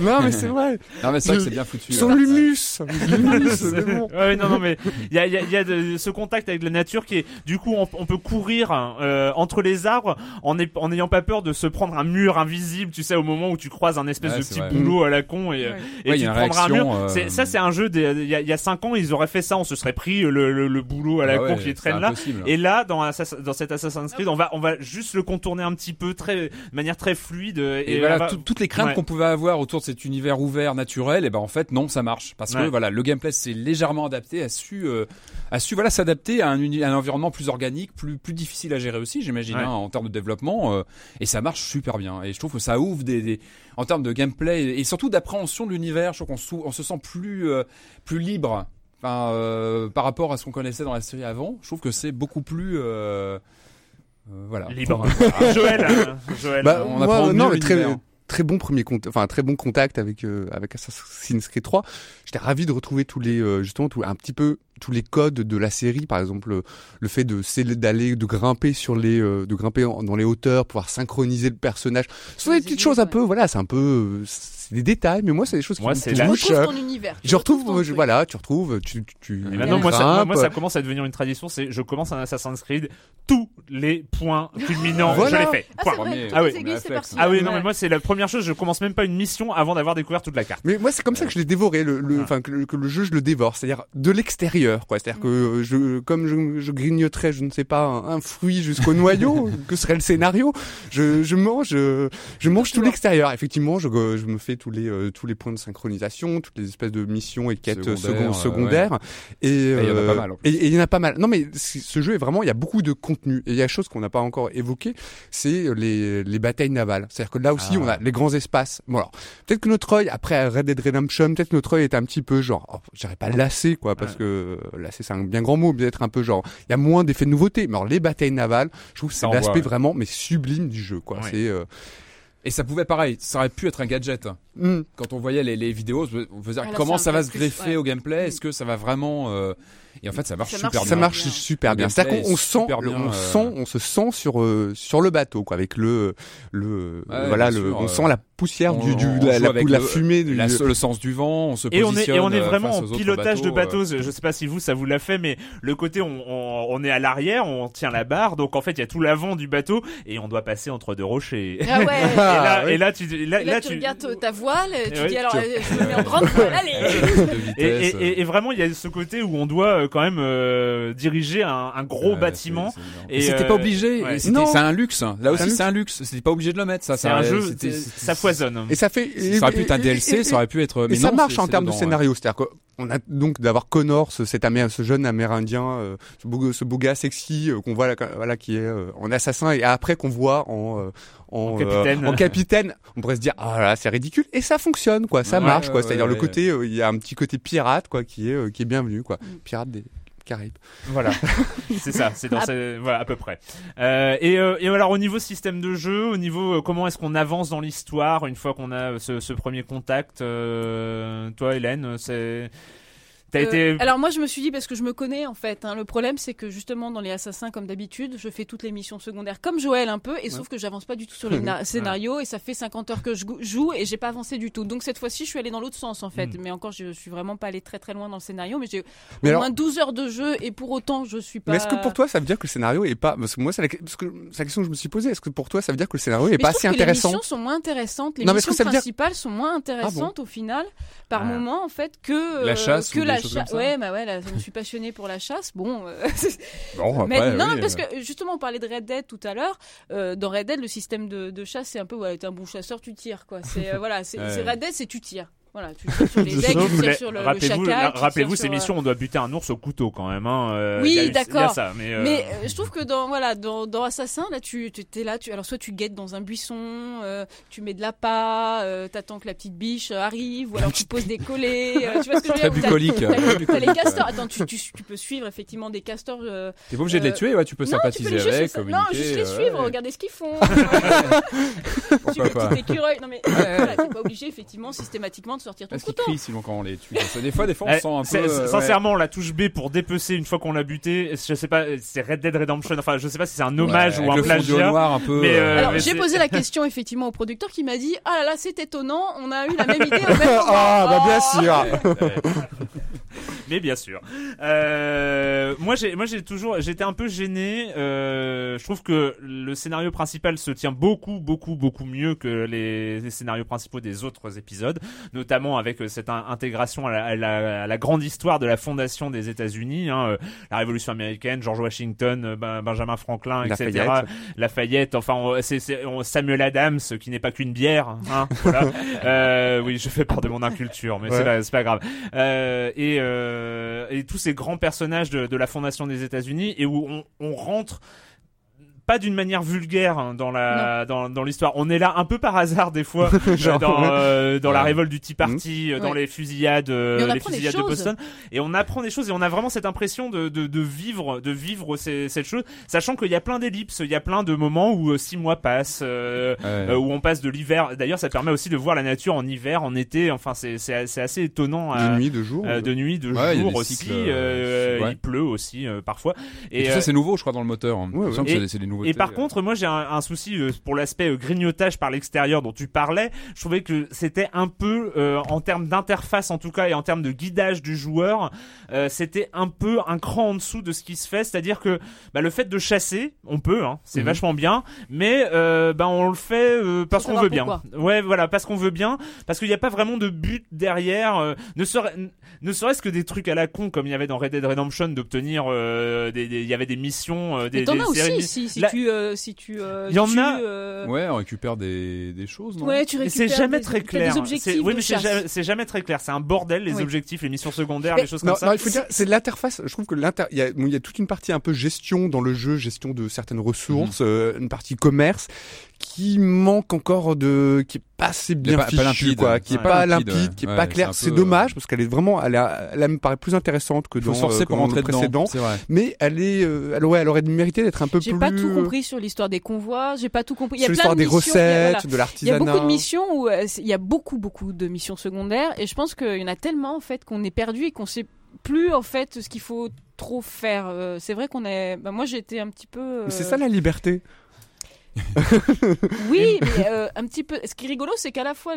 Non mais c'est vrai. Non mais c'est vrai que c'est bien foutu. Sur l'humus. C'est bon. Ouais, non mais il y a ce contact avec la nature qui est, du coup on peut courir entre les arbres en n'ayant pas peur de se prendre un mur invisible, tu sais, au moment où tu croises un espèce de petit boulot à la con et tu te prendras un mur. Ça c'est un jeu il y a 5 ans, ils auraient fait ça, on se serait pris le boulot à la con qui traîne là. Impossible. Et là dans cet Assassin's Creed, on va juste le contourner un petit peu de manière très fluide et voilà toutes les craintes qu'on pouvait avoir autour de cet univers ouvert naturel, et ben en fait non, ça marche parce que voilà, le gameplay s'est légèrement adapté, a su voilà s'adapter à un environnement plus organique, plus difficile à gérer aussi, j'imagine, en termes de développement, et ça marche super bien. Et je trouve que ça ouvre des en termes de gameplay et surtout d'appréhension de l'univers, je trouve qu'on se sent plus libre, enfin, par rapport à ce qu'on connaissait dans la série avant. Je trouve que c'est beaucoup plus voilà, libre. Joël, bah, on apprend mieux l'univers. Très bon contact avec Assassin's Creed 3. J'étais ravi de retrouver tous les un petit peu tous les codes de la série, par exemple le fait de grimper sur dans les hauteurs, pouvoir synchroniser le personnage. Ce sont des petites choses un peu voilà, c'est un peu c'est des détails, mais moi c'est des choses qui me touchent. Tu retrouves ton univers. Tu retrouves. Et maintenant moi ça commence à devenir une tradition, je commence un Assassin's Creed, tous les points culminants, voilà. Je les fais. Ah oui, non mais moi c'est la première chose, je commence même pas une mission avant d'avoir découvert toute la carte. Mais moi c'est comme ça que je l'ai dévoré que le jeu je le dévore, c'est-à-dire de l'extérieur. Quoi. C'est-à-dire que je grignoterais, je ne sais pas, un fruit jusqu'au noyau, que serait le scénario. Je mange tout l'extérieur. Effectivement, je me fais tous les points de synchronisation, toutes les espèces de missions et quêtes secondaires. Ouais. Et il y en a pas mal. Non, mais ce jeu est vraiment, il y a beaucoup de contenu. Et il y a chose qu'on n'a pas encore évoquée, c'est les batailles navales. C'est-à-dire que là aussi, on a les grands espaces. Bon alors, peut-être que notre œil, après Red Dead Redemption, est un petit peu genre, j'irais pas lassé, quoi, parce que là c'est un bien grand mot, peut-être un peu genre il y a moins d'effets de nouveauté, mais alors les batailles navales, je trouve que c'est l'aspect vraiment mais sublime du jeu, quoi. C'est et ça pouvait pareil, ça aurait pu être un gadget. Quand on voyait les vidéos, on faisait comment ça va se greffer au gameplay, est-ce que ça va vraiment et en fait ça marche super bien. C'est-à-dire qu'on se sent sur le bateau, quoi, avec on sent la poussière la fumée du le sens du vent, on se positionne et on est vraiment en pilotage de bateau. Je sais pas si ça vous l'a fait, mais le côté on est à l'arrière, on tient la barre, donc en fait il y a tout l'avant du bateau et on doit passer entre deux rochers. Et là tu regardes ta voile, tu dis alors je me mets en grande voile, allez. Et vraiment il y a ce côté où on doit quand même diriger un gros bâtiment. Et c'était pas obligé. C'est un luxe. Là aussi c'est un luxe. C'était pas obligé de le mettre. Ça, c'est un jeu. Ça foisonne. Et ça fait. Ça aurait pu être un DLC. Ça aurait pu être. Mais ça marche en termes de scénario. C'est-à-dire que on a donc d'avoir Connor, ce jeune Amérindien, ce beau gars sexy qu'on voit là qui est en assassin, et après qu'on voit en capitaine. On pourrait se dire là c'est ridicule, et ça fonctionne, quoi, ça marche, quoi. C'est-à-dire le côté il y a un petit côté pirate, quoi, qui est bienvenu, quoi. Pirate des Caraïbes. Voilà. C'est ça, c'est dans voilà à peu près. Et alors au niveau système de jeu, au niveau comment est-ce qu'on avance dans l'histoire une fois qu'on a ce premier contact, toi Hélène, T'as été... Alors moi je me suis dit, parce que je me connais en fait, hein, le problème c'est que justement dans les assassins comme d'habitude je fais toutes les missions secondaires comme Joël un peu et sauf que j'avance pas du tout sur le scénario et ça fait 50 heures que je joue et j'ai pas avancé du tout, donc cette fois-ci je suis allée dans l'autre sens en fait, mais encore je suis vraiment pas allée très très loin dans le scénario, mais j'ai au moins 12 heures de jeu et pour autant je suis pas... Mais est-ce que pour toi ça veut dire que le scénario est pas... Parce que moi c'est la question que je me suis posée, est-ce que pour toi ça veut dire que le scénario est pas assez intéressant? Les missions sont moins intéressantes, les missions principales sont moins intéressantes au final par moment en fait que... La chasse que la chasse, je me suis passionnée pour la chasse. Parce que justement on parlait de Red Dead tout à l'heure. Dans Red Dead, le système de chasse c'est un peu, t'es un bon chasseur, tu tires quoi. C'est Red Dead, c'est tu tires. Voilà, tu tires sur les decks, tu tires sur le chacal. Rappelez-vous, ces missions, on doit buter un ours au couteau quand même. Hein. D'accord. Ça, mais je trouve que dans Assassin, là, t'es là, alors soit tu guettes dans un buisson, tu mets de l'appât, t'attends que la petite biche arrive, ou alors tu poses des collets. Tu vois ce que je veux dire? T'as les castors. Attends, tu peux suivre effectivement des castors. T'es pas obligé de les tuer, tu peux sympathiser avec. Non, juste les suivre, regarder ce qu'ils font. Tu mets un petit écureuil. Non mais t'es pas obligé effectivement systématiquement sortir ton couteau. Crie, sinon quand on les tue. Des fois, on sent un peu. Sincèrement, la touche B pour dépecer une fois qu'on l'a buté, je sais pas, c'est Red Dead Redemption. Enfin, je sais pas si c'est un hommage ou un plagiat. Alors, j'ai posé la question effectivement au producteur qui m'a dit, ah là là, c'est étonnant, on a eu la même idée. Bien sûr. Mais bien sûr. Moi, j'ai toujours, j'étais un peu gêné. Je trouve que le scénario principal se tient beaucoup mieux que les scénarios principaux des autres épisodes, notamment avec cette intégration à la grande histoire de la fondation des États-Unis, la Révolution américaine, George Washington, Benjamin Franklin, etc. Lafayette. Enfin, Samuel Adams, qui n'est pas qu'une bière. Hein, voilà. Oui, je fais part de mon inculture, mais c'est pas grave. Et tous ces grands personnages de la fondation des États-Unis, et où on rentre pas d'une manière vulgaire dans l'histoire. On est là un peu par hasard des fois, dans la révolte du Tea Party, dans les fusillades, de Boston, et on apprend des choses et on a vraiment cette impression de vivre cette chose, sachant qu'il y a plein d'ellipses, il y a plein de moments où 6 mois passent, où on passe de l'hiver. D'ailleurs, ça permet aussi de voir la nature en hiver, en été. Enfin, c'est assez étonnant. De nuit, de jour aussi. Il pleut aussi parfois. Et tout ça, c'est nouveau, je crois, dans le moteur. C'est des nouveaux. Et par contre, moi j'ai un souci pour l'aspect grignotage par l'extérieur dont tu parlais. Je trouvais que c'était un peu, en termes d'interface en tout cas et en termes de guidage du joueur, c'était un peu un cran en dessous de ce qui se fait. C'est-à-dire que le fait de chasser, on peut, c'est vachement bien, mais on le fait parce qu'on veut bien. Ouais, voilà, parce qu'on veut bien, parce qu'il n'y a pas vraiment de but derrière. Ne serait-ce que des trucs à la con comme il y avait dans Red Dead Redemption, d'obtenir il y avait des missions, des séries. On récupère des choses, non? Ouais, tu récupères. C'est jamais très clair. C'est jamais très clair. C'est un bordel, les objectifs, les missions secondaires, les choses comme ça. Non, il faut dire, c'est l'interface. Je trouve que il y a toute une partie un peu gestion dans le jeu, gestion de certaines ressources, une partie commerce, qui manque encore qui est pas assez bien fichu, quoi, qui est pas limpide, qui est pas clair. C'est dommage parce qu'elle est vraiment, elle me paraît plus intéressante que dans le précédent. Mais elle aurait mérité d'être un peu plus. J'ai pas tout compris sur l'histoire des convois. J'ai pas tout compris. Il y a l'histoire des recettes, de l'artisanat. Il y a beaucoup de missions où il y a beaucoup de missions secondaires, et je pense qu'il y en a tellement en fait qu'on est perdu et qu'on sait plus en fait ce qu'il faut trop faire. C'est vrai qu'on est. Moi j'étais un petit peu. C'est ça la liberté. Oui, mais un petit peu. Ce qui est rigolo, c'est qu'à la fois,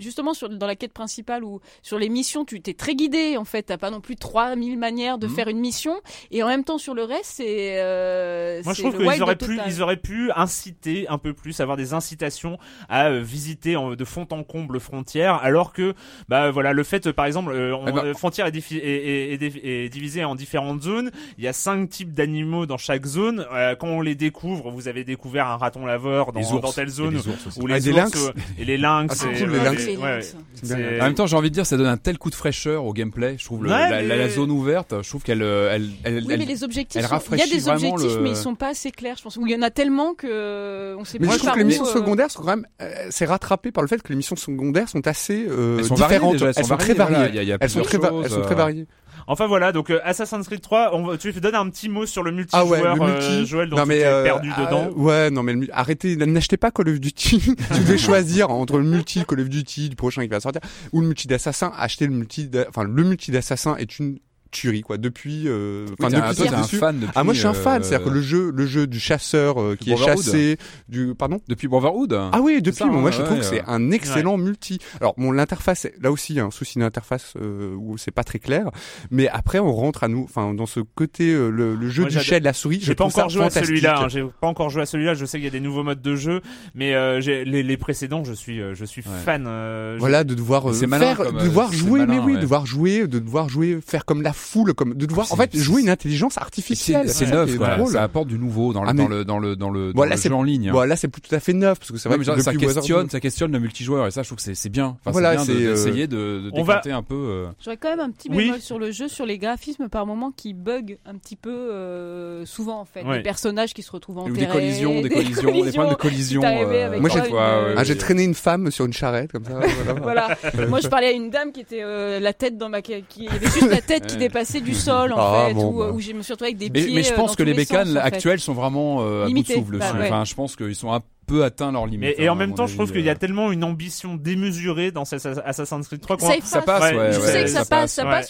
justement, dans la quête principale ou sur les missions, tu t'es très guidé. En fait, t'as pas non plus 3000 manières de faire une mission. Et en même temps, sur le reste, c'est. Moi, je trouve qu'ils auraient pu inciter un peu plus, avoir des incitations à visiter de fond en comble Frontière, alors que, le fait, par exemple, Frontière est divisée en différentes zones. Il y a 5 types d'animaux dans chaque zone. Quand on les découvre, vous avez découvert un raton laveur dans telle zone, ou les lynx et les lynx. En même temps, j'ai envie de dire, ça donne un tel coup de fraîcheur au gameplay. Je trouve la zone ouverte, je trouve qu'elle, mais les objectifs, il y a des objectifs, mais ils sont pas assez clairs. Je pense où il y en a tellement que on sait pas. Mais je trouve que les missions secondaires sont quand même, c'est rattrapé par le fait que les missions secondaires sont assez différentes. Elles sont très variées. Enfin voilà, donc Assassin's Creed 3, tu donnes un petit mot sur le multijoueur, Joël, dont tu es perdu dedans. Ouais, non mais arrêtez, n'achetez pas Call of Duty. Tu devais choisir entre le multi Call of Duty, du prochain qui va sortir, ou le multi d'Assassin. Achetez le multi, enfin le multi d'Assassin est une tuerie quoi depuis enfin depuis un fan depuis, ah moi je suis un fan, c'est à dire que le jeu du chasseur qui est chassé du pardon depuis Brotherhood. Ah oui, depuis ça, bon, moi je trouve que c'est un excellent multi. Alors bon, l'interface là aussi il y a un souci d'interface où c'est pas très clair, mais après on rentre à nous enfin dans ce côté le jeu moi, du chat de la souris, j'ai pas encore joué à celui-là, j'ai pas encore joué à celui-là, je sais qu'il y a des nouveaux modes de jeu mais les précédents je suis fan voilà de devoir faire de devoir jouer faire comme la foule, comme de devoir en fait jouer une intelligence artificielle. C'est neuf, quoi. Ça apporte du nouveau dans le jeu en ligne. Voilà, c'est plus tout à fait neuf parce que c'est vrai que ça questionne le multijoueur et ça je trouve que c'est bien. Enfin, voilà, c'est bien d'essayer de décanter un peu. J'aurais quand même un petit bémol sur le jeu, sur les graphismes par moment qui bug un petit peu souvent en fait. Les personnages qui se retrouvent enterrés. Des collisions, des points de collision. Moi j'ai traîné une femme sur une charrette comme ça. Voilà. Moi je parlais à une dame qui était la tête dans ma qui avait juste la tête qui dépasser du sol où je me suis retrouvée avec des pieds. Mais je pense que les bécanes actuelles sont vraiment à bout de souffle. Enfin, je pense qu'ils sont un peu atteint leur limite. Et en même temps, je trouve qu'il y a tellement une ambition démesurée dans Assassin's Creed 3 ça passe,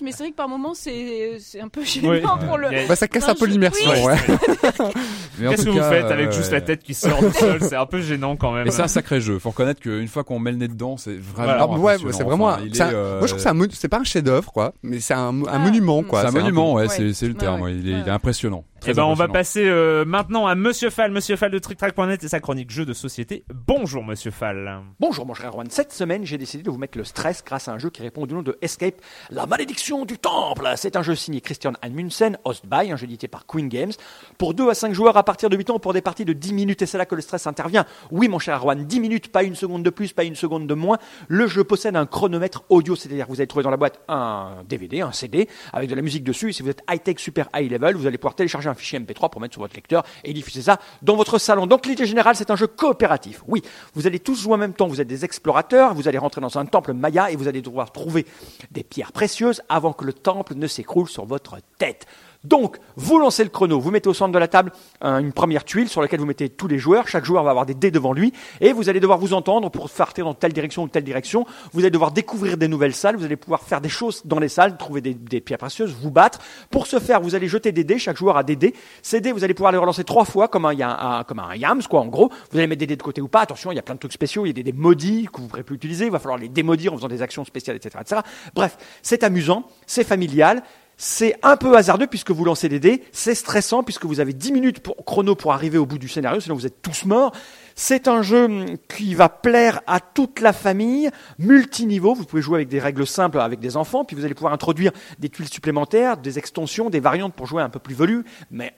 mais c'est vrai que par moments c'est un peu gênant pour le. Bah, ça casse un peu l'immersion. Qu'est-ce que vous faites avec juste la tête qui sort du sol, c'est un peu gênant quand même. Et c'est un sacré jeu. Faut reconnaître qu'une fois qu'on met le nez dedans, c'est vraiment. Ouais, c'est vraiment. Moi, je trouve que c'est pas un chef-d'œuvre quoi, mais c'est un monument quoi. C'est un monument, ouais, c'est le terme. Il est impressionnant. Et ben on va passer maintenant à Monsieur Fall de TrickTrack.net et sa chronique jeu de société. Bonjour Monsieur Fall. Bonjour mon cher Erwan. Cette semaine, j'ai décidé de vous mettre le stress grâce à un jeu qui répond du nom de Escape, la malédiction du temple. C'est un jeu signé Christian Admundsen, Host by, un jeu édité par Queen Games, pour 2 à 5 joueurs à partir de 8 ans pour des parties de 10 minutes et c'est là que le stress intervient. Oui mon cher Erwan, 10 minutes, pas une seconde de plus, pas une seconde de moins. Le jeu possède un chronomètre audio, c'est-à-dire que vous allez trouver dans la boîte un DVD, un CD avec de la musique dessus et si vous êtes high-tech, super high-level, vous allez pouvoir télécharger un fichier MP3 pour mettre sur votre lecteur et diffuser ça dans votre salon. Donc l'idée générale, c'est un jeu coopératif. Oui, vous allez tous jouer en même temps, vous êtes des explorateurs, vous allez rentrer dans un temple maya et vous allez devoir trouver des pierres précieuses avant que le temple ne s'écroule sur votre tête. Donc, vous lancez le chrono, vous mettez au centre de la table une première tuile sur laquelle vous mettez tous les joueurs. Chaque joueur va avoir des dés devant lui et vous allez devoir vous entendre pour farter dans telle direction ou telle direction. Vous allez devoir découvrir des nouvelles salles, vous allez pouvoir faire des choses dans les salles, trouver des pierres précieuses, vous battre. Pour ce faire, vous allez jeter des dés, chaque joueur a des dés. Ces dés, vous allez pouvoir les relancer 3 fois comme un yams, quoi, en gros. Vous allez mettre des dés de côté ou pas. Attention, il y a plein de trucs spéciaux, il y a des dés maudits que vous ne pourrez plus utiliser. Il va falloir les démaudir en faisant des actions spéciales, etc., etc. Bref, c'est amusant, c'est familial. C'est un peu hasardeux puisque vous lancez des dés, c'est stressant puisque vous avez 10 minutes pour arriver au bout du scénario, sinon vous êtes tous morts. C'est un jeu qui va plaire à toute la famille, multiniveau, vous pouvez jouer avec des règles simples avec des enfants, puis vous allez pouvoir introduire des tuiles supplémentaires, des extensions, des variantes pour jouer un peu plus velu, mais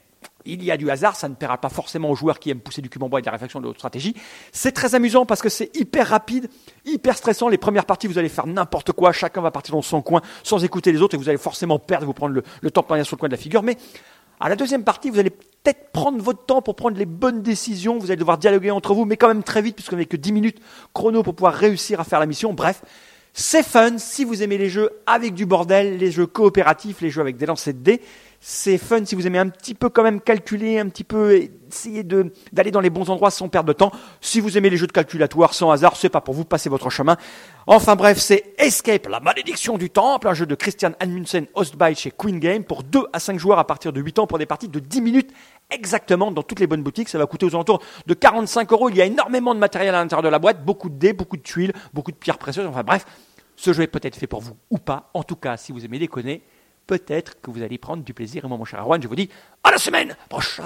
il y a du hasard, ça ne plaira pas forcément aux joueurs qui aiment pousser du cube en bois et de la réflexion de haute stratégie. C'est très amusant parce que c'est hyper rapide, hyper stressant. Les premières parties, vous allez faire n'importe quoi, chacun va partir dans son coin sans écouter les autres et vous allez forcément perdre, vous prendre le temps plein sur le coin de la figure. Mais à la deuxième partie, vous allez peut-être prendre votre temps pour prendre les bonnes décisions. Vous allez devoir dialoguer entre vous, mais quand même très vite puisqu'on n'a que 10 minutes chrono pour pouvoir réussir à faire la mission. Bref. C'est fun, si vous aimez les jeux avec du bordel, les jeux coopératifs, les jeux avec des lancers de dés. C'est fun si vous aimez un petit peu quand même calculer, un petit peu essayer d'aller dans les bons endroits sans perdre de temps. Si vous aimez les jeux de calculatoire sans hasard, c'est pas pour vous, passez votre chemin. Enfin bref, c'est Escape, la malédiction du temple, un jeu de Christian Admundsen, host by chez Queen Game, pour 2 à 5 joueurs à partir de 8 ans pour des parties de 10 minutes. Exactement, dans toutes les bonnes boutiques, ça va coûter aux alentours de 45 €. Il y a énormément de matériel à l'intérieur de la boîte, beaucoup de dés, beaucoup de tuiles, beaucoup de pierres précieuses. Enfin bref, ce jeu est peut-être fait pour vous ou pas. En tout cas, si vous aimez déconner, peut-être que vous allez prendre du plaisir. Et moi, mon cher Erwan, je vous dis à la semaine prochaine.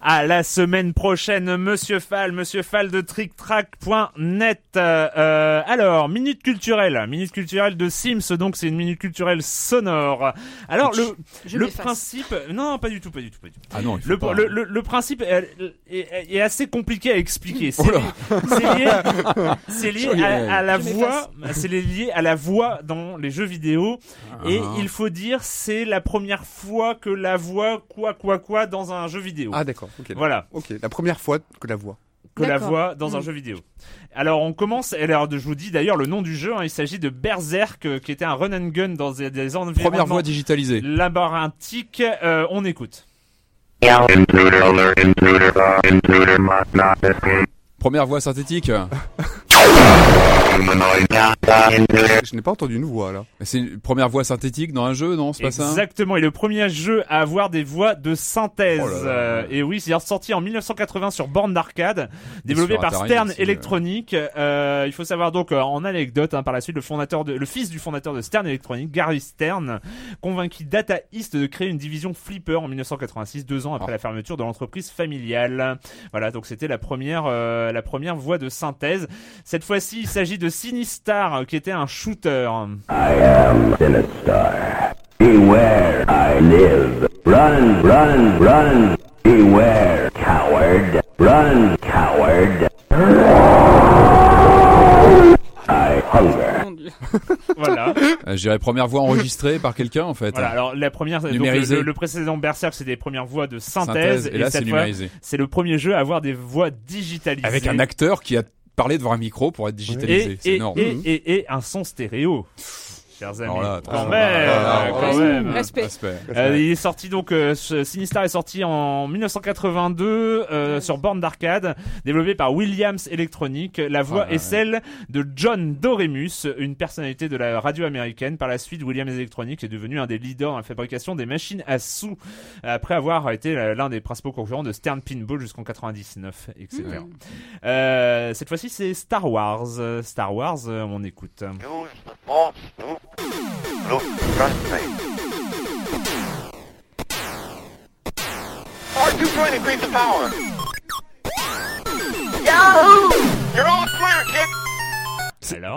À la semaine prochaine, Monsieur Fall de TrickTrack.net. Alors, minute culturelle de Sims, donc c'est une minute culturelle sonore. Alors le principe, non, pas du tout. Ah non, le principe est assez compliqué à expliquer. C'est lié à la voix dans les jeux vidéo et il faut dire c'est la première fois que la voix dans un jeu vidéo. Ah d'accord. Okay, voilà. Ok, la première fois que la voix. que la voix dans un jeu vidéo. Alors on commence, alors, je vous dis d'ailleurs le nom du jeu, hein, il s'agit de Berserk, qui était un run and gun dans des environnements... Première voix digitalisée. Labyrinthique, on écoute. Première voix synthétique. Je n'ai pas entendu une voix là. C'est une première voix synthétique dans un jeu, non? C'est pas ça? Exactement, et le premier jeu à avoir des voix de synthèse. Oh là là. Et oui, c'est sorti en 1980 sur borne d'arcade, développé par Atari, Stern Electronic. Il faut savoir donc, en anecdote, hein, par la suite, le fils du fondateur de Stern Electronic, Gary Stern, convainquit Data East de créer une division Flipper en 1986, 2 ans après la fermeture de l'entreprise familiale. Voilà, donc c'était la première voix de synthèse. Cette fois-ci, il s'agit de Sinistar, qui était un shooter. I am Sinistar. Beware, I live. Run, run, run. Beware, coward. Run, coward. I hunger. Voilà. J'irais première voix enregistrée par quelqu'un en fait. Voilà, alors la première, donc, le précédent Berserk, c'était des premières voix de synthèse. Et là, cette fois, numérisé. C'est le premier jeu à avoir des voix digitalisées. Avec un acteur qui a parler devant un micro pour être digitalisé, c'est énorme. Et un son stéréo. Chers amis, là, quand même. Respect. Il est sorti donc, Sinistar est sorti en 1982 sur borne d'arcade, développé par Williams Electronic. La voix est celle de John Doremus, une personnalité de la radio américaine. Par la suite, Williams Electronic est devenu un des leaders dans la fabrication des machines à sous, après avoir été l'un des principaux concurrents de Stern Pinball jusqu'en 99, etc. Cette fois-ci, c'est Star Wars. Star Wars, on écoute.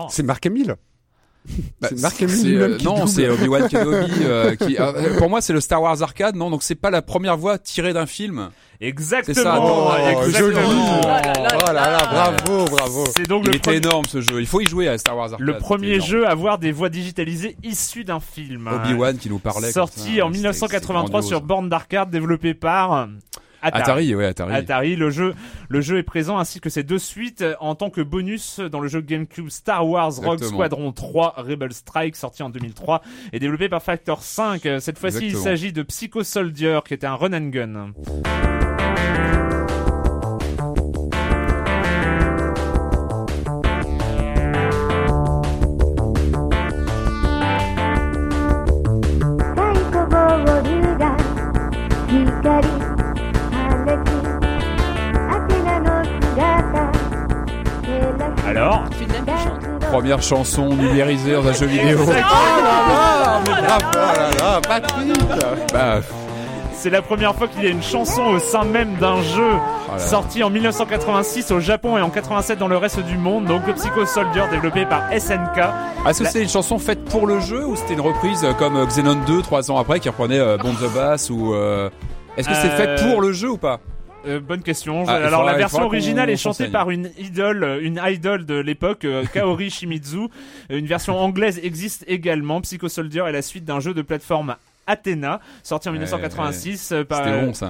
C'est Mark Hamill. Non, c'est Obi-Wan Kenobi qui pour moi c'est le Star Wars arcade, non, donc c'est pas la première voix tirée d'un film. Exactement. C'est ça. Joli. Bravo. C'est donc était énorme ce jeu. Il faut y jouer à Star Wars arcade. Le premier jeu à avoir des voix digitalisées issues d'un film. Obi-Wan qui nous parlait. Sorti en 1983 sur borne d'arcade, développé par Atari. Le jeu est présent ainsi que ses deux suites en tant que bonus dans le jeu GameCube Star Wars Rogue Squadron 3 Rebel Strike, sorti en 2003 et développé par Factor 5. Cette fois-ci, il s'agit de Psycho Soldier, qui était un run and gun. Alors, première chanson numérisée dans un jeu vidéo. C'est la première fois qu'il y a une chanson au sein même d'un jeu. Sorti en 1986 au Japon et en 87 dans le reste du monde. Donc Psycho Soldier, développé par SNK. Est-ce que c'était une chanson faite pour le jeu ou c'était une reprise comme Xenon 2 3 ans après qui reprenait Bomb the Bass ou est-ce que c'est fait pour le jeu ou pas? Bonne question. Alors la version originale est chantée par une idole de l'époque, Kaori Shimizu. Une version anglaise existe également. Psycho Soldier est la suite d'un jeu de plateforme Athena, sorti en 1986.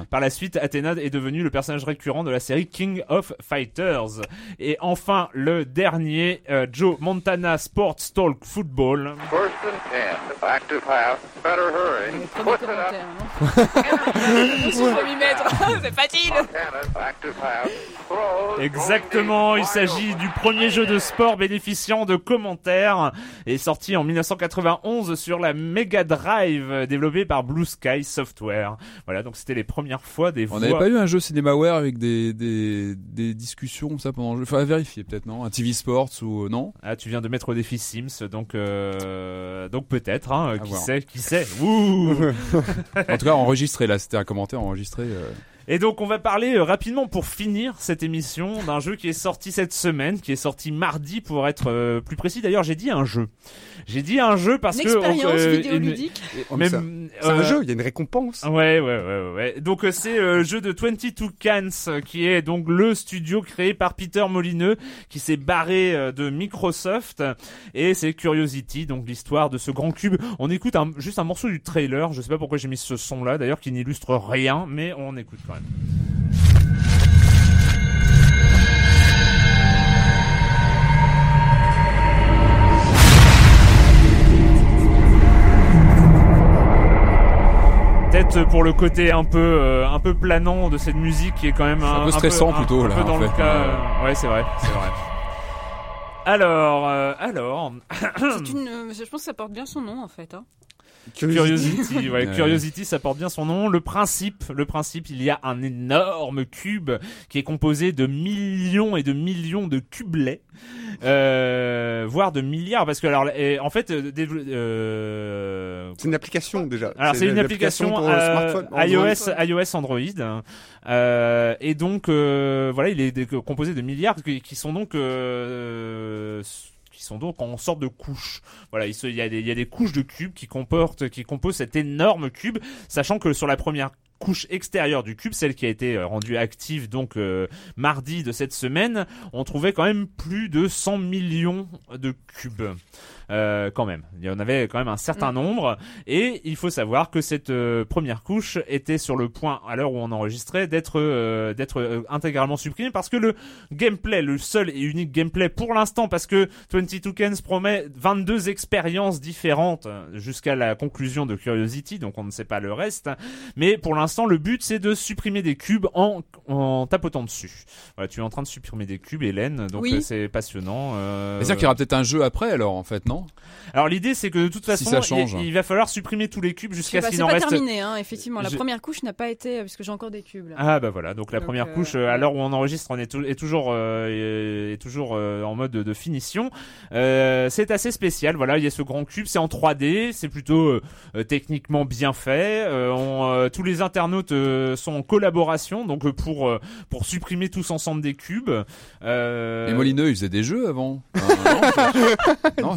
Par la suite, Athena est devenue le personnage récurrent de la série King of Fighters. Et enfin, le dernier, Joe Montana Sports Talk Football. First and 10, back to pass, better hurry. Put it up. C'est facile. Exactement, il s'agit du premier jeu de sport bénéficiant de commentaires et sorti en 1991 sur la Mega Drive, développé par Blue Sky Software. Voilà, donc c'était les premières fois des voix. On n'avait pas eu un jeu Cinemaware avec des discussions comme ça pendant le jeu. Enfin, à vérifier peut-être, non? Un TV Sports ou non? Ah, tu viens de mettre au défi Sims, donc peut-être, hein, qui sait. Ouh. En tout cas, enregistré là, c'était un commentaire enregistré. Et donc on va parler rapidement pour finir cette émission d'un jeu qui est sorti cette semaine, qui est sorti mardi pour être plus précis. D'ailleurs, j'ai dit un jeu parce que expérience vidéoludique. C'est un jeu, il y a une récompense. Ouais. Donc c'est le jeu de 22 Cans, qui est donc le studio créé par Peter Molyneux, qui s'est barré de Microsoft, et c'est Curiosity, donc l'histoire de ce grand cube. On écoute juste un morceau du trailer, je sais pas pourquoi j'ai mis ce son là d'ailleurs qui n'illustre rien, mais on écoute quand même. note pour le côté un peu planant de cette musique qui est quand même un peu stressant plutôt là. Dans le cas, ouais, c'est vrai. Alors. Je pense que ça porte bien son nom en fait. Hein. Curiosity, ouais. Curiosity, ça porte bien son nom. Le principe, il y a un énorme cube qui est composé de millions et de millions de cubelets, voire de milliards, parce que alors, en fait, c'est une application déjà. Alors c'est une application pour smartphone, iOS, Android, et donc voilà, il est composé de milliards qui sont donc en sorte de couches. Voilà, il y a des couches de cubes qui composent cet énorme cube, sachant que sur la première couche extérieure du cube, celle qui a été rendue active donc mardi de cette semaine, on trouvait quand même plus de 100 millions de cubes. Quand même, il y en avait quand même un certain nombre, et il faut savoir que cette première couche était sur le point, à l'heure où on enregistrait, d'être intégralement supprimée, parce que le gameplay, le seul et unique gameplay pour l'instant, parce que 22 Cans promet 22 expériences différentes jusqu'à la conclusion de Curiosity, donc on ne sait pas le reste, mais pour l'instant le but c'est de supprimer des cubes en tapotant dessus. Voilà, tu es en train de supprimer des cubes, Hélène, donc oui. C'est passionnant. C'est-à-dire qu'il y aura peut-être un jeu après alors en fait, non? Alors l'idée c'est que de toute façon il va falloir supprimer tous les cubes jusqu'à ce qu'il en reste. C'est pas terminé hein, effectivement. La première couche n'a pas été, parce que j'ai encore des cubes là. Ah bah voilà, donc la première couche à l'heure où on enregistre est toujours en mode de finition. C'est assez spécial, voilà, il y a ce grand cube, c'est en 3D, c'est plutôt techniquement bien fait. Tous les internautes sont en collaboration donc pour supprimer tous ensemble des cubes. Et Molyneux il faisait des jeux avant. Non,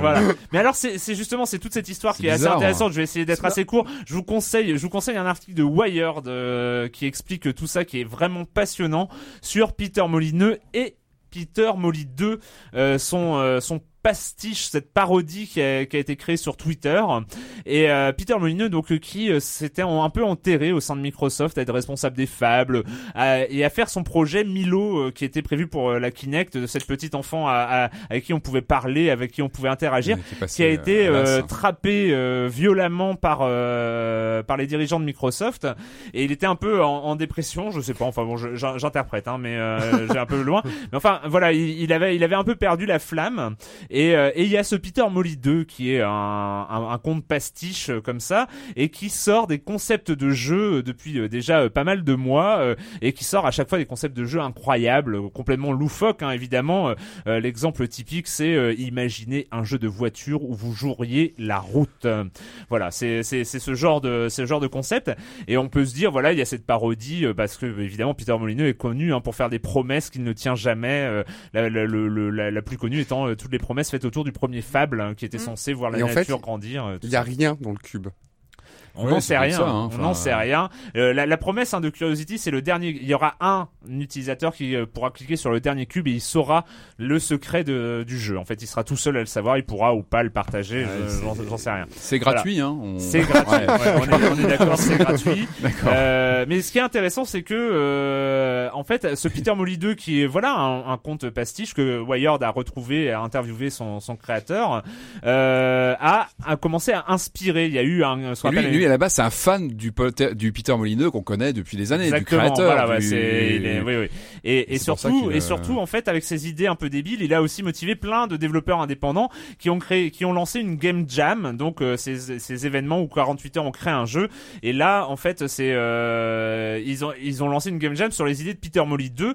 voilà. Mais alors c'est justement toute cette histoire qui est bizarre, assez intéressante. Je vais essayer d'être assez court. Je vous conseille un article de Wired qui explique tout ça, qui est vraiment passionnant, sur Peter Molyneux et Peter Molyneux, son pastiche, cette parodie qui a été créée sur Twitter. Et Peter Molyneux donc qui s'était un peu enterré au sein de Microsoft à être responsable des fables et à faire son projet Milo qui était prévu pour la Kinect, de cette petite enfant avec qui on pouvait parler, avec qui on pouvait interagir, qui a été trappé violemment par les dirigeants de Microsoft, et il était un peu en dépression, je sais pas, enfin bon, j'interprète hein, mais j'ai un peu loin, mais enfin voilà, il avait un peu perdu la flamme. Et il y a ce Peter Molyneux qui est un conte pastiche comme ça, et qui sort des concepts de jeux depuis déjà pas mal de mois, et qui sort à chaque fois des concepts de jeux incroyables, complètement loufoques hein, évidemment. L'exemple typique c'est imaginer un jeu de voiture où vous joueriez la route. Voilà, c'est ce genre de concept, et on peut se dire voilà, il y a cette parodie parce que évidemment Peter Molyneux est connu hein, pour faire des promesses qu'il ne tient jamais, la plus connue étant toutes les promesses faites autour du premier fable hein, qui était censé voir la nature grandir. Il n'y a rien dans le cube. On n'en sait rien. On n'en sait rien. La promesse hein, de Curiosity, c'est le dernier. Il y aura un utilisateur qui pourra cliquer sur le dernier cube et il saura le secret du jeu. En fait, il sera tout seul à le savoir. Il pourra ou pas le partager. J'en sais rien. C'est gratuit. Voilà. Hein, c'est gratuit. Ouais. Ouais, on est d'accord. C'est gratuit. D'accord. Mais ce qui est intéressant, c'est que en fait, ce Peter Molyneux qui est voilà un conte pastiche que Wired a retrouvé, a interviewé son créateur, a commencé à inspirer. Il y a eu ce qu'on appelle lui à la base c'est un fan du Peter Molyneux qu'on connaît depuis des années. Exactement, du créateur voilà, oui. Et surtout en fait avec ses idées un peu débiles il a aussi motivé plein de développeurs indépendants qui ont lancé une game jam, donc ces événements où 48 heures on crée un jeu, et là en fait c'est ils ont lancé une game jam sur les idées de Peter Molyneux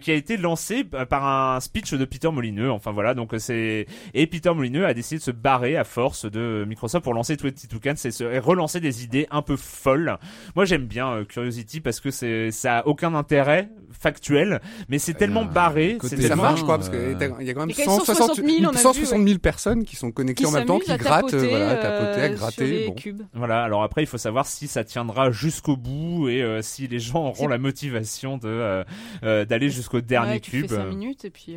qui a été lancée par un speech de Peter Molyneux, enfin voilà, donc et Peter Molyneux a décidé de se barrer à force de Microsoft pour lancer 22 Cans et relancer des idées un peu folles. Moi j'aime bien Curiosity parce que ça a aucun intérêt factuel, mais c'est tellement barré, c'est tellement... Ça marche quoi, parce qu'il y a quand même 160 000 personnes qui sont connectées en même temps, qui grattent, à gratter. Bon. Voilà, alors après il faut savoir si ça tiendra jusqu'au bout et si les gens auront la motivation d'aller jusqu'au dernier cube. Tu fais 5 minutes et puis...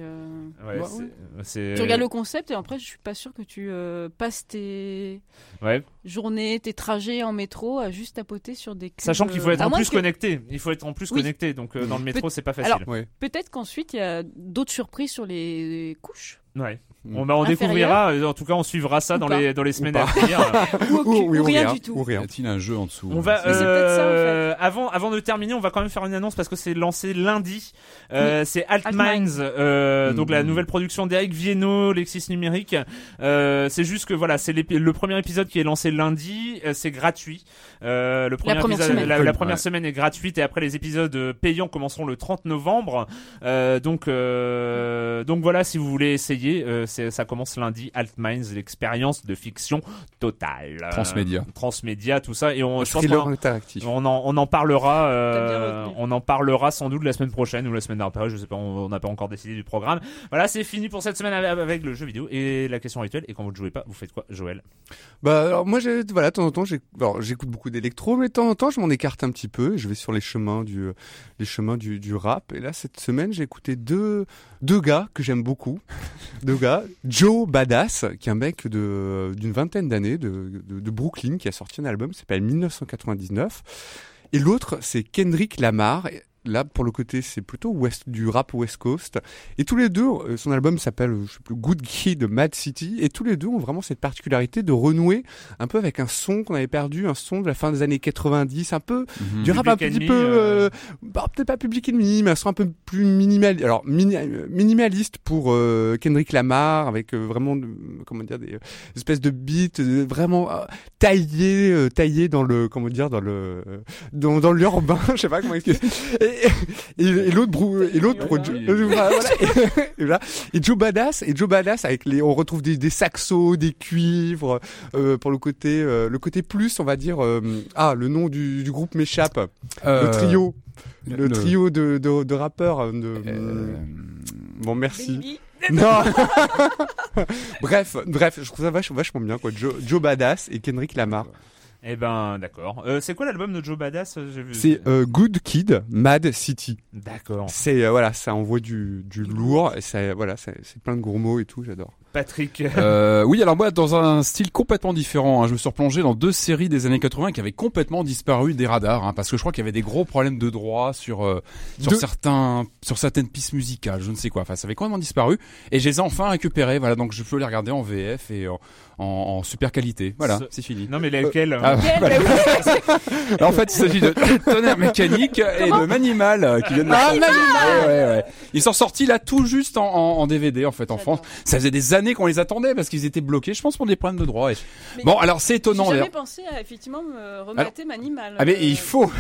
Tu regardes le concept et après je suis pas sûr que tu passes tes journées, tes trajets en métro à juste tapoter sur des cubes. Sachant qu'il faut être connecté. Il faut être en plus connecté, donc dans le métro c'est pas facile. Alors, peut-être qu'ensuite il y a d'autres surprises sur les couches. Ouais. On découvrira, en tout cas on suivra ça dans les semaines à venir. Ou rien du tout. Y a-t-il un jeu en dessous? On va, c'est peut-être ça, en fait. Avant de terminer, on va quand même faire une annonce parce que c'est lancé lundi. C'est Altminds, donc la nouvelle production d'Eric Viennot, Lexis Numérique. C'est juste que voilà, c'est le premier épisode qui est lancé lundi. C'est gratuit. La première semaine est gratuite et après les épisodes payants commenceront le 30 novembre. Donc voilà, si vous voulez essayer, ça commence lundi. Altminds, l'expérience de fiction totale. Transmédia, tout ça. Et on en parlera. On en parlera sans doute la semaine prochaine ou la semaine d'après. Je sais pas. On n'a pas encore décidé du programme. Voilà, c'est fini pour cette semaine avec le jeu vidéo et la question rituelle. Et quand vous ne jouez pas, vous faites quoi, Joël ? Bah alors moi, de temps en temps, j'écoute beaucoup d'électro, mais de temps en temps, je m'en écarte un petit peu. Et je vais sur les chemins du rap. Et là, cette semaine, j'ai écouté deux gars que j'aime beaucoup. Joe Badass, qui est un mec d'une vingtaine d'années de Brooklyn, qui a sorti un album qui s'appelle 1999. Et l'autre, c'est Kendrick Lamar. Là, pour le côté, c'est plutôt du rap West Coast. Et tous les deux, son album s'appelle Good Kid, Mad City. Et tous les deux ont vraiment cette particularité de renouer un peu avec un son qu'on avait perdu, un son de la fin des années 90, un peu du rap un petit peu... peut-être pas Public Enemy, mais un son un peu plus minimaliste. Alors, minimaliste pour Kendrick Lamar, avec vraiment des espèces de beats vraiment taillés dans l'urbain. Je sais pas comment expliquer... Et Joe Badass avec on retrouve des saxos, des cuivres pour le côté plus, on va dire le nom du groupe m'échappe, le trio de rappeurs bon merci. Non. bref, je trouve ça vachement bien quoi, Joe Badass et Kendrick Lamar. Eh ben d'accord. C'est quoi l'album de Joe Badass ? J'ai vu. C'est Good Kid, Mad City. D'accord. C'est ça envoie du lourd et ça c'est plein de gros mots et tout, j'adore. Patrick. Oui, alors moi, dans un style complètement différent, je me suis replongé dans deux séries des années 80 qui avaient complètement disparu des radars, parce que je crois qu'il y avait des gros problèmes de droit sur certaines pistes musicales, je ne sais quoi. Enfin, ça avait complètement disparu et je les ai enfin récupérées. Voilà, donc je peux les regarder en VF et en super qualité. Voilà, c'est fini. Non mais laquelle en fait, il s'agit de Tonnerre Mécanique et de Manimal qui viennent de Manimal. Ouais. Ils sont sortis là tout juste en DVD en fait en France. Ça faisait des années qu'on les attendait parce qu'ils étaient bloqués, je pense, pour des problèmes de droit. Et... Bon, alors c'est étonnant. J'ai jamais pensé à effectivement me remater Manimal. Ah mais il faut.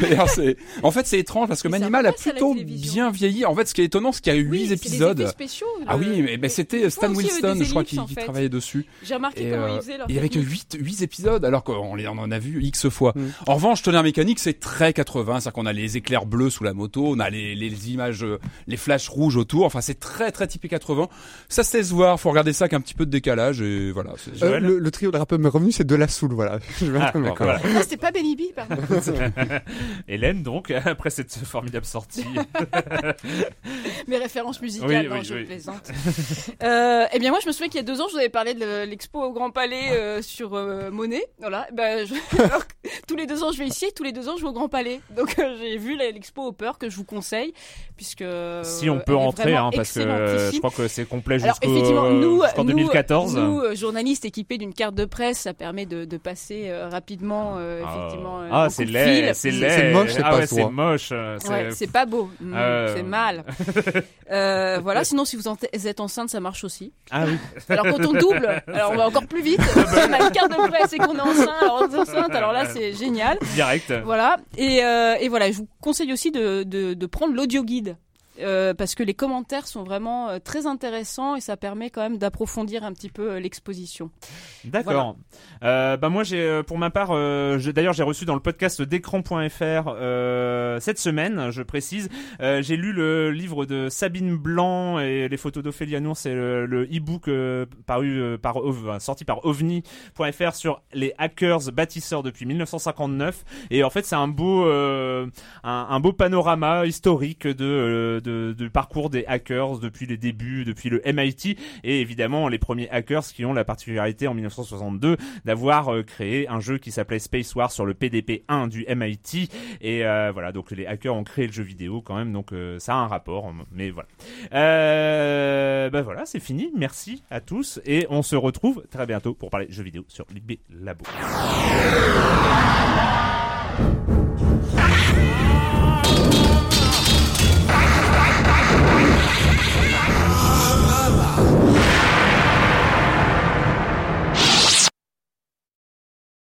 En fait, c'est étrange parce que Manimal a plutôt bien vieilli. En fait, ce qui est étonnant, c'est qu'il y a eu 8 épisodes. Des spéciaux, ah oui, mais c'était Stan Winston, je crois, qui travaillait dessus. J'ai remarqué comment ils faisaient leur. Il y avait que 8 épisodes, alors qu'on en a vu X fois. En revanche, Tonnerre Mécanique, c'est très 80, c'est-à-dire qu'on a les éclairs bleus sous la moto, on a les images, les flashs rouges autour. Enfin, c'est très très typé 80. Ça se laisse voir. Faut regarder ça avec un petit peu de décalage et voilà. Le trio de rappeurs mais revenu, c'est de la soul, voilà. Voilà. Non, c'était pas Benny B, pardon. Hélène, donc, après cette formidable sortie. Mes références musicales, je plaisante. Eh bien, moi, je me souviens qu'il y a 2 ans, je vous avais parlé de l'expo au Grand Palais sur Monet. Voilà. Alors, tous les 2 ans, je vais ici. Tous les 2 ans, je vais au Grand Palais. Donc, j'ai vu l'expo au Peur que je vous conseille, puisque si on peut rentrer, parce que je crois que c'est complet jusqu'en 2014. Nous, journalistes équipés d'une carte de presse, ça permet de passer rapidement. Effectivement. C'est laid. C'est moche. C'est moche. C'est pas beau. C'est mal. Voilà. Sinon, si vous êtes enceinte, ça marche aussi. Ah oui. Alors quand on double, alors on va encore plus vite. Si on a une carte de presse et qu'on est enceinte, alors là c'est génial. Direct. Voilà. Et voilà, je vous conseille aussi de prendre l'audio guide. Parce que les commentaires sont vraiment très intéressants et ça permet quand même d'approfondir un petit peu l'exposition. D'accord. Voilà. Bah moi j'ai pour ma part, d'ailleurs j'ai reçu dans le podcast d'écran.fr cette semaine, je précise, j'ai lu le livre de Sabine Blanc et les photos d'Ophélie Anours, c'est le e-book sorti par ovni.fr sur les hackers bâtisseurs depuis 1959 et en fait c'est un beau panorama historique de de parcours des hackers depuis les débuts, depuis le MIT, et évidemment les premiers hackers qui ont la particularité en 1962 d'avoir créé un jeu qui s'appelait Space War sur le PDP-1 du MIT, et voilà, donc les hackers ont créé le jeu vidéo quand même, donc ça a un rapport, mais voilà. Ben voilà, c'est fini, merci à tous, et on se retrouve très bientôt pour parler jeux vidéo sur l'IB Labo.